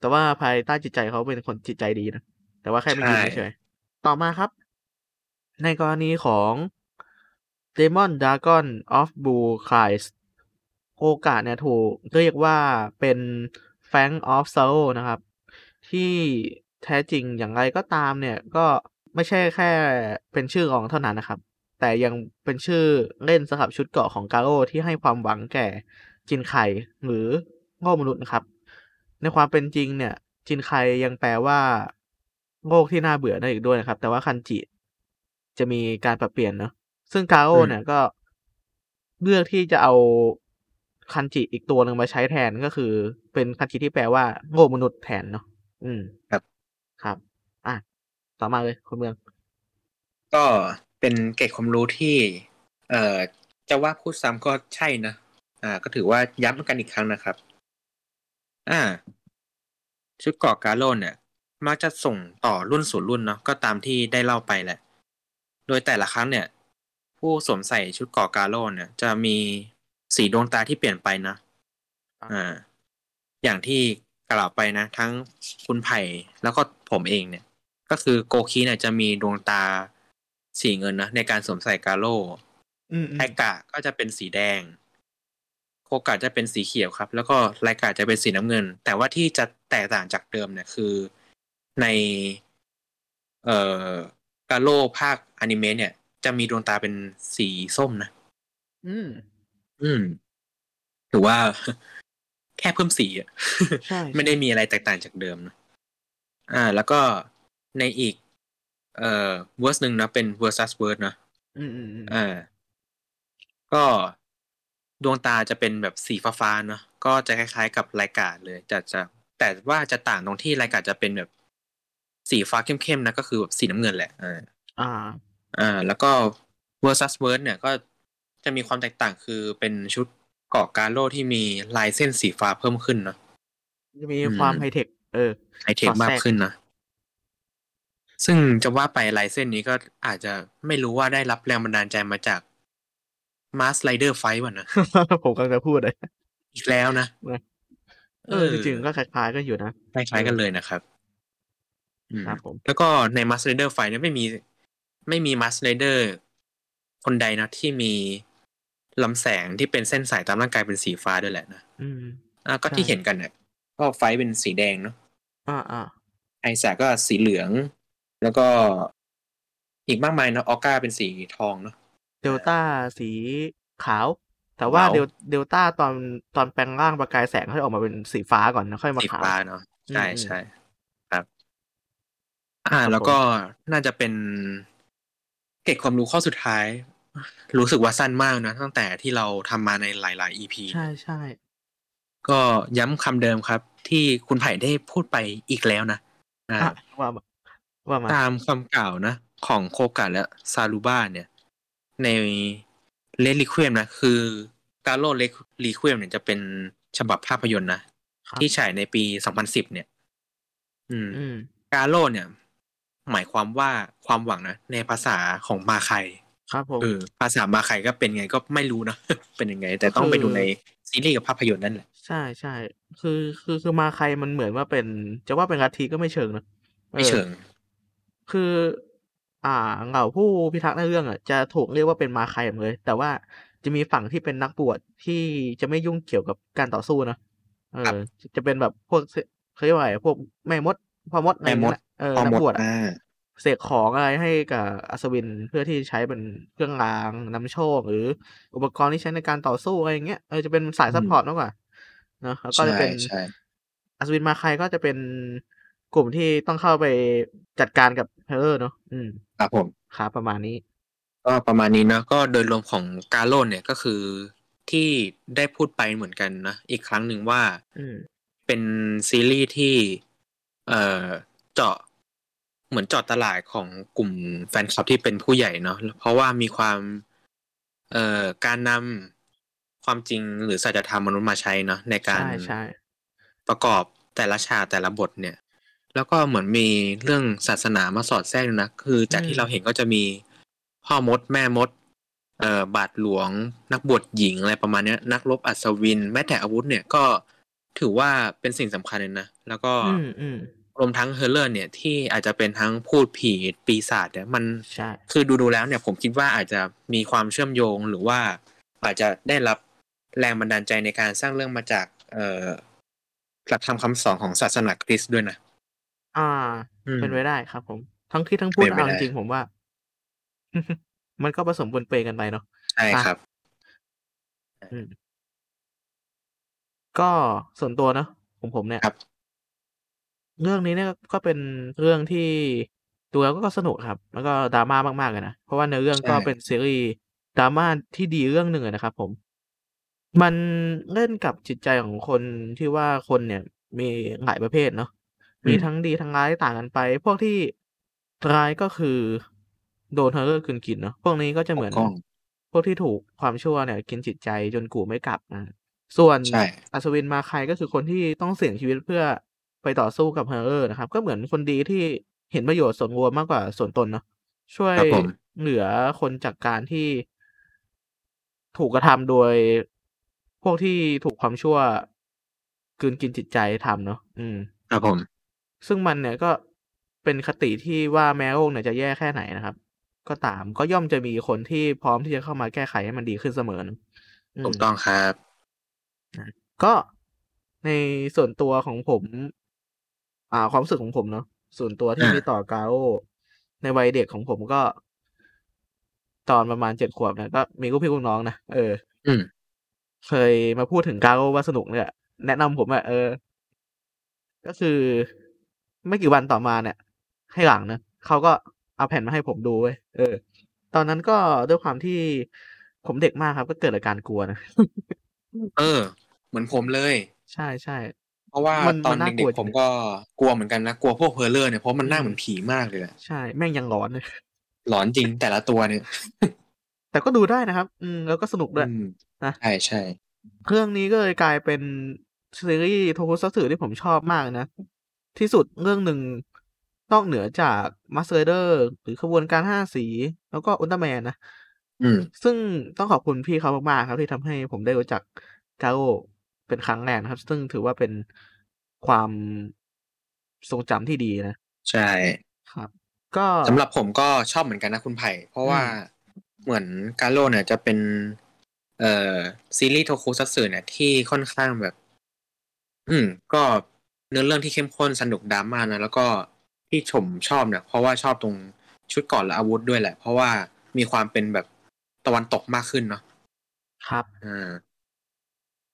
แต่ว่าภายใต้จิตใจเขาเป็นคนจิตใจดีนะแต่ว่าแค่ไม่ดีเฉยๆต่อมาครับในกรณีของ Demon Dragon of Blue Skies โคกะเนี่ยถูกเรียกว่าเป็น Fang of Sorrow นะครับที่แท้จริงอย่างไรก็ตามเนี่ยก็ไม่ใช่แค่เป็นชื่อของเท่านั้นนะครับแต่ยังเป็นชื่อเล่นสำหรับชุดเกาะของกาโร่ที่ให้ความหวังแก่จินไคหรือโง่มนุษย์นะครับ ในความเป็นจริงเนี่ยชินไคยังแปลว่าโลกที่น่าเบื่อได้อีกด้วยนะครับแต่ว่าคันจิจะมีการปรับเปลี่ยนเนาะซึ่งกาโอเนี่ยก็เลือกที่จะเอาคันจิอีกตัวหนึ่งมาใช้แทนก็คือเป็นคันจิที่แปลว่าโง่มนุษย์แทนเนาะอืมครับครับอ่ะต่อมาเลยคุณเมืองก็เป็นเกร็ดความรู้ที่เอ่อจะว่าพูดซ้ำก็ใช่นะอ่าก็ถือว่าย้ำกันอีกครั้งนะครับอ่าชุดเกราะกาโลเนี่ยมักจะส่งต่อรุ่นสู่รุ่นเนาะก็ตามที่ได้เล่าไปแหละโดยแต่ละครั้งเนี่ยผู้สวมใส่ชุดเกราะกาโลเนี่ยจะมีสีดวงตาที่เปลี่ยนไปนะอ่าอย่างที่กล่าวไปนะทั้งคุณไผ่แล้วก็ผมเองเนี่ยก็คือโกคีเนี่ยจะมีดวงตาสีเงินนะในการสวมใส่กาโลไทกะก็จะเป็นสีแดงโคกะจะเป็นสีเขียวครับแล้วก็ไรกะจะเป็นสีน้ำเงินแต่ว่าที่จะแตกต่างจากเดิมเนี่ยคือในเอ่อกาโลภาคอนิเมะเนี่ยจะมีดวงตาเป็นสีส้มนะอืมอืมถือว่าแค่เพิ่มสีอ่ะไม่ได้มีอะไรแตกต่างจากเดิมนะอ่าแล้วก็ในอีกเอ่อเวอร์สหนึ่งนะเป็น versus word นะอืมๆอ่าก็ดวงตาจะเป็นแบบสีฟ้าๆเนาะก็จะคล้ายๆกับรายการเลยจะจะแต่ว่าจะต่างตรงที่รายการจะเป็นแบบสีฟ้าเข้มๆนะก็คือแบบสีน้ำเงินแหละอ่าอ่าอ่าแล้วก็ versus word เนี่ยก็จะมีความแตกต่างคือเป็นชุดเกาะการโล่ที่มีลายเส้นสีฟ้าเพิ่มขึ้นเนาะจะมีความไฮเทคเออไฮเทคมากขึ้นนะซึ่งจะว่าไปลายเส้นนี้ก็อาจจะไม่รู้ว่าได้รับแรงบันดาลใจมาจากมาสไลเดอร์ไฟท์ป่ะนะ ผมกำลังจะพูดเลยอีกแล้วนะเออจริงๆก็คล้ายๆกันอยู่นะคล้ายๆกันเลยนะครับครับผมแล้วก็ในมาสไลเดอร์ไฟท์เนี่ยไม่มีไม่มีมาสไลเดอร์คนใดนะที่มีลำแสงที่เป็นเส้นสายตามร่างกายเป็นสีฟ้าด้วยแหละนะอืมอ่ะก็ที่เห็นกันเนี่ยก็ไฟท์เป็นสีแดงเนาะอ่าๆไอซ่าก็สีเหลืองแล้วก็อีกมากมายเนาะออก้าเป็นสีทองเนาะเดลต้าสีขาวแต่ว่าเดลเดลต้าตอนตอนแปลงร่างประกายแสงค่อยออกมาเป็นสีฟ้าก่อนนะค่อยมาขาวสีฟ้าเนาะใช่ใช่ครับอ่าแล้วก็น่าจะเป็นเก็บความรู้ข้อสุดท้ายรู้สึกว่าสั้นมากนะตั้งแต่ที่เราทำมาในหลายๆ อี พี ใช่ใช่ก็ย้ำคำเดิมครับที่คุณไผ่ได้พูดไปอีกแล้วนะอ่าว่าตามคำกล่าวนะของโคกะและซาลูบ้าเนี่ยในเลลิควีมนะคือกาโร่เลลิควีมเนี่ยจะเป็นฉบับภาพยนตร์นะที่ฉายในปีสองพันสิบเนี่ยอืมกาโร่เนี่ยหมายความว่าความหวังนะในภาษาของมาไคครับผมเออภาษามาไคก็เป็นไงก็ไม่รู้นะ เป็นยังไงแต่ต้องไปดูในซีรีส์กับภาพยนตร์นั่นแหละใช่ๆคือคือคือมาไคมันเหมือนว่าเป็นจะว่าเป็นลัทธิก็ไม่เชิงนะไม่เชิงคืออ่าเหล่าผู้พิทักษ์ในเรื่องอ่ะจะถูกเรียกว่าเป็นมาไคหมดเลยแต่ว่าจะมีฝั่งที่เป็นนักบวชที่จะไม่ยุ่งเกี่ยวกับการต่อสู้นะเออจะเป็นแบบพวกเขาเรียกว่าอะไรพวกแม่มดพ่อมดอะไรนั่นแหละเออนักบวชอ่ะเสกของอะไรให้กับอัศวินเพื่อที่ใช้เป็นเครื่องรางนำโชคหรืออุปกรณ์ที่ใช้ในการต่อสู้อะไรอย่างเงี้ยเออจะเป็นสายซัพพอร์ตมากกว่าเนาะแล้วก็จะเป็นอัศวินมาไคก็จะเป็นกลุ่มที่ต้องเข้าไปจัดการกับเฮอร์เนาะอืมครับผมครับประมาณนี้ก็ประมาณนี้นะก็โดยรวมของกาโร่เนี่ยก็คือที่ได้พูดไปเหมือนกันนะอีกครั้งหนึ่งว่าเป็นซีรีส์ที่เอ่อเจาะเหมือนเจาะตลาดของกลุ่มแฟนคลับที่เป็นผู้ใหญ่เนาะเพราะว่ามีความเอ่อการนำความจริงหรือสัจธรรมมนุษย์มาใช้เนาะในการประกอบแต่ละฉากแต่ละบทเนี่ยแล้วก็เหมือนมีเรื่องศาสนามาสอดแทรกนะคือจากที่เราเห็นก็จะมีพ่อมดแม่มดเอ่อบาทหลวงนักบวชหญิงอะไรประมาณนี้นักรบอัศวินแม้แต่อาวุธเนี่ยก็ถือว่าเป็นสิ่งสำคัญเลยนะแล้วก็รวมทั้งเฮอร์เลอร์เนี่ยที่อาจจะเป็นทั้งพูดผีปีศาจเนี่ยมันคือดูๆแล้วเนี่ยผมคิดว่าอาจจะมีความเชื่อมโยงหรือว่าอาจจะได้รับแรงบันดาลใจในการสร้างเรื่องมาจากเอ่อหลักธรรมคำสอนของศาสนาคริสต์ด้วยนะอ่าเป็นไปได้ครับผมทั้งที่ทั้งพูดเอาจริงผมว่ามันก็ผสมปนเปกันไปเนาะใช่ครับก็ส่วนตัวเนาะผมผมเนี่ย เรื่องนี้เนี่ยก็เป็นเรื่องที่ดูแล้วก็สนุกครับ แล้วก็ดราม่ามาก ๆ เลยนะ เพราะว่าเนื้อเรื่องใช่ ก็เป็นซีรีส์ดราม่าที่ดีเรื่องหนึ่งอะนะครับผม มันเล่นกับจิตใจของคนที่ว่าคนเนี่ยมีหลายประเภทเนาะ อมืีทั้ม งดีทั้งร้ายต่างกันไป พวกที่ร้ายก็คือโดน horror กลืนกินเนาะ พวกนี้ก็จะถเหูมืกอนต้อง พวกที่ถูกความชั่วเนี่ยกินจิตใจจนกูไม่กลับ อา ส่วนใช่ อัศวินมาไคก็คือคนที่ต้องเสี่ยงชีวิตเพื่อไปต่อสู้กับ horror นะครับ ก็เหมือนคนดีที่เห็นประโยชน์ส่วนรวมมากกว่าส่วนตนเนาะ ช่วยครับผม เหลือคนจากการที่ ถูกกระทำโดย พวกที่ถูกความชั่วกลืนกินจิตใจทำเนาะ อืม ครับผม ซึ่งมันเนี่ยก็เป็นคติที่ว่า แม้โลกเนี่ยจะแย่แค่ไหนนะครับ ก็ตาม ก็ย่อมจะมีคนที่พร้อมที่จะเข้ามาแก้ไขให้มันดีขึ้นเสมอเนาะ อืถูม กต้องครับ อา ก็ในส่วนตัวของผม อ่า ความรู้สึกของผมเนาะ ส่วนตัวทอี่า มีต่อ Garo ในวัยเด็กของผมก็ ตอนประมาณ เจ็ด ขวบเนี่ย ก็มีลูกพี่ลูกน้องนะ เออ อืม เคยมาพูดถึง Garo ว่าสนุกเนี่ย แนะนำผมอะ เออ ก็คือ ไม่กี่วันต่อมาเนี่ย ให้หลังนะ เขาก็เอาแผ่นมาให้ผมดูเว้ย เออ ตอนนั้นก็ด้วยความที่ผมเด็กมากครับ ก็เกิดอาการกลัวนะ เออ เหมือนผมเลย ใช่ เพราะว่าๆ มัน ตอมันนน่าเกดล็็วก ๆ จผริมง ๆ ก็กลัวเหมือนกันนะ กลัวพวก horror เนี่ย เพราะมันอืหน้าเหมืม อนผีมากเลยอะ ใช่ แม่งยังหลอนเลย หลอนจริงแต่ละตัวเนี่ย แต่ก็ดูได้นะครับ อืม แล้วก็สนุกอดืวยม นะ ใช่ ๆ เรื่องนี้ก็เลยกลายเป็นซีรีส์ Tokusatsu ที่ผมชอบมากนะ ที่สุดเรื่องหนึ่ง นอกเหนือจาก Mask Rider หรือขบวนการ ห้า สี แล้วก็ Ultraman นะ อืม ซึ่งต้องขอบคุณพี่เขามาก ๆ ครับ ที่ทำให้ผมได้รู้จัก Garo เป็นครั้งแรกนะครับ ซึ่งถือว่าเป็นความทรงจำที่ดีนะ ใช่ ครับ ก็ สำหรับผมก็ชอบเหมือนกันนะคุณไผ่ เพราะอืว่า ม เหมือน Garo เนี่ยจะเป็น เอ่อ ซีรีส์ Tokusatsu เนี่ยที่ค่อนข้างแบบ อืม ก็เนื้อเรื่องที่เข้มข้น สนุก ดราม่านะ แล้วก็ที่ผมชอบเนี่ย เพราะว่าชอบตรงชุดเกราะและอาวุธด้วยแหละ เพราะว่ามีความเป็นแบบตะวันตกมากขึ้นเนาะ ครับ อา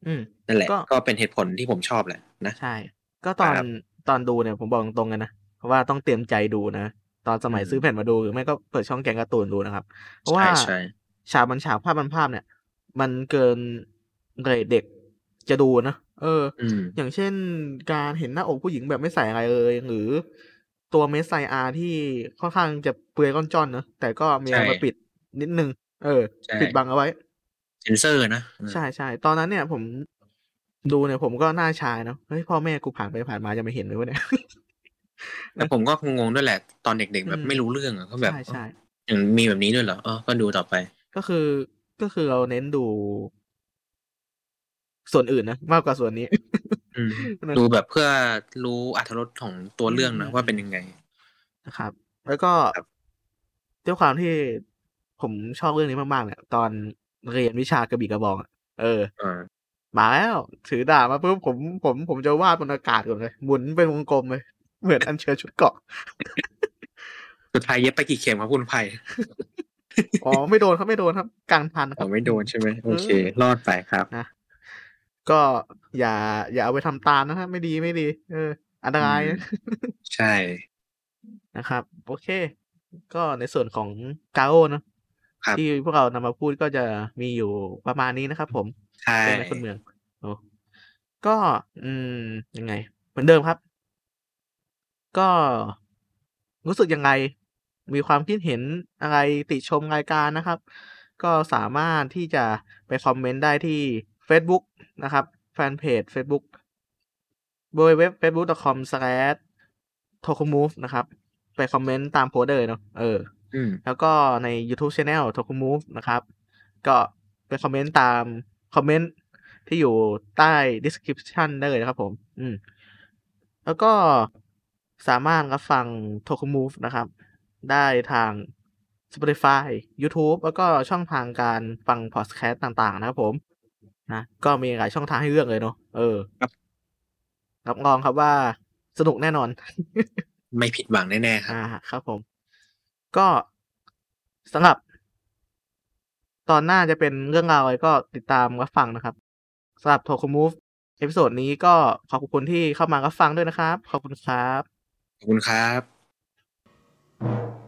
อืม นั่นแหละ ก็ ก็เป็นเหตุผลที่ผมชอบแหละนะ ใช่ ก็ตคอรน ับ ตอนดูเนี่ย ผมบอกตรง ๆ เลยนะ เพราะว่าต้องเตรียมใจดูนะ ตอนสอืมัยซื้อแม ผ่นมาดู หรือไม่ก็เปิดช่องแก๊งการ์ตูนดูนะครับ เพราะว่าใช่ ๆ ฉากมันฉาก ภาพมันภาพเนี่ย มันเกินเรตเด็กจะดูนะ เออ อืม อย่างเช่น การเห็นหน้าอกผู้หญิงแบบไม่ใส่อะไรเลย หรือตัว Messiah ที่ค่อนข้างจะเปลือยร่อนจ้อนเนาะ แต่ก็มีใชอะไรมาป่ ิดนิดหนึ่ง เออ ใช่ ปิดบังเอาไว้ เซ็นเซอร์นะ อืใม ช่ ๆ ตอนนั้นเนี่ยผม ดูเนี่ยผมก็หน้าชายเนาะ เฮ้ย พ่อแม่กูผ่านไปผ่านมาจะมาเห็นไหมวะเนี่ย แตน่ะ ผมก็งง ๆ ด้วยแหละ ตอนเด็ก อืๆ แบบม ไม่รู้เรื่องอะ ก็ใแบบ อ้าชว ่ ๆ อย่างมีแบบนี้ด้วยเหรอ อ้อ ก็ดูต่อไป ก็คือ ก็คือเราเน้นดู ส่วนอื่นนะ มากกว่าส่วนนี้ อืม นะ ดูแบบเพื่อรู้อรรถรสของตัวอืเรื่องนะว่าเป็นม ยังไง? นะครับ แล้วก็ ครับ ด้วยความที่ผมชอบเรื่องนี้มาก ๆ เนี่ย ตอนเรียนวิชากระบี่กระบองอะ เออ อา มาแล้ว ถือดาบมาปุ๊บ ผม ผม ผมจะวาดบนอากาศก่อนเลย หมุนเป็นวงกลมเลย เหมือนอัญเชิญชุดเกราะ สุดท้ายเย็บไปกี่เข็มครับคุณไผ่? อ๋อ ไม่โดนครับ ไม่โดนครับ กลางพันคอ๋รอ ับ ไม่โดนใช่ไหม? โออืเค ม รอดไปครับ นะ ก็อย่า อย่าเอาไปทำตามนะครับ ไม่ดี ไม่ดี เออ อันตอืรายม นะ ใช่ นะครับ โอเค ก็ในส่วนของ Garo เนาะ ครัทบ ี่พวกเรานำมาพูดก็จะมีอยู่ประมาณนี้นะครับผม ใช่ ใช่ไหมคุณเมือง? เนาะ ก็ อืม ยังไง เหมือนเดิมครับ ก็ รู้สึกยังไง มีความคิดเห็นอะไร ติชมรายการนะครับ ก็สามารถที่จะไปคอมเมนต์ได้ที่เฟซบุ๊กนะครับ แฟนเพจเฟซบุ๊ก www.facebook.com/tokomove นะครับ ไปคอมเมนต์ตามโพสต์ได้เลยเนาะ เออ อืม แล้วก็ในยูทูบ Channel Tokomove นะครับ ก็ไปคอมเมนต์ตาม คอมเมนต์ที่อยู่ใต้ description ได้เลยนะครับผม อืม แล้วก็สามารถรับฟัง Tokomove นะครับ ได้ทาง Spotify ยูทูบ แล้วก็ช่องทางการฟังพอดแคสต์ต่าง ๆ นะครับผม นะ ก็มีหลายช่องทางให้เลือกเลยเนาะ เออ ครับ รับรองครับว่าสนุกแน่นอน ไม่ผิดหวังแน่ ๆ คอรา ับ ครับผม ก็ สำหรับ ตอนหน้าจะเป็นเรื่องราวอะไร ก็ติดตามรับฟังนะครับ สำหรับ Tokomove เอพิโซดนี้ก็ขอบคุณที่เข้ามารับฟังด้วยนะครับขอบคุณครับขอบคุณครับ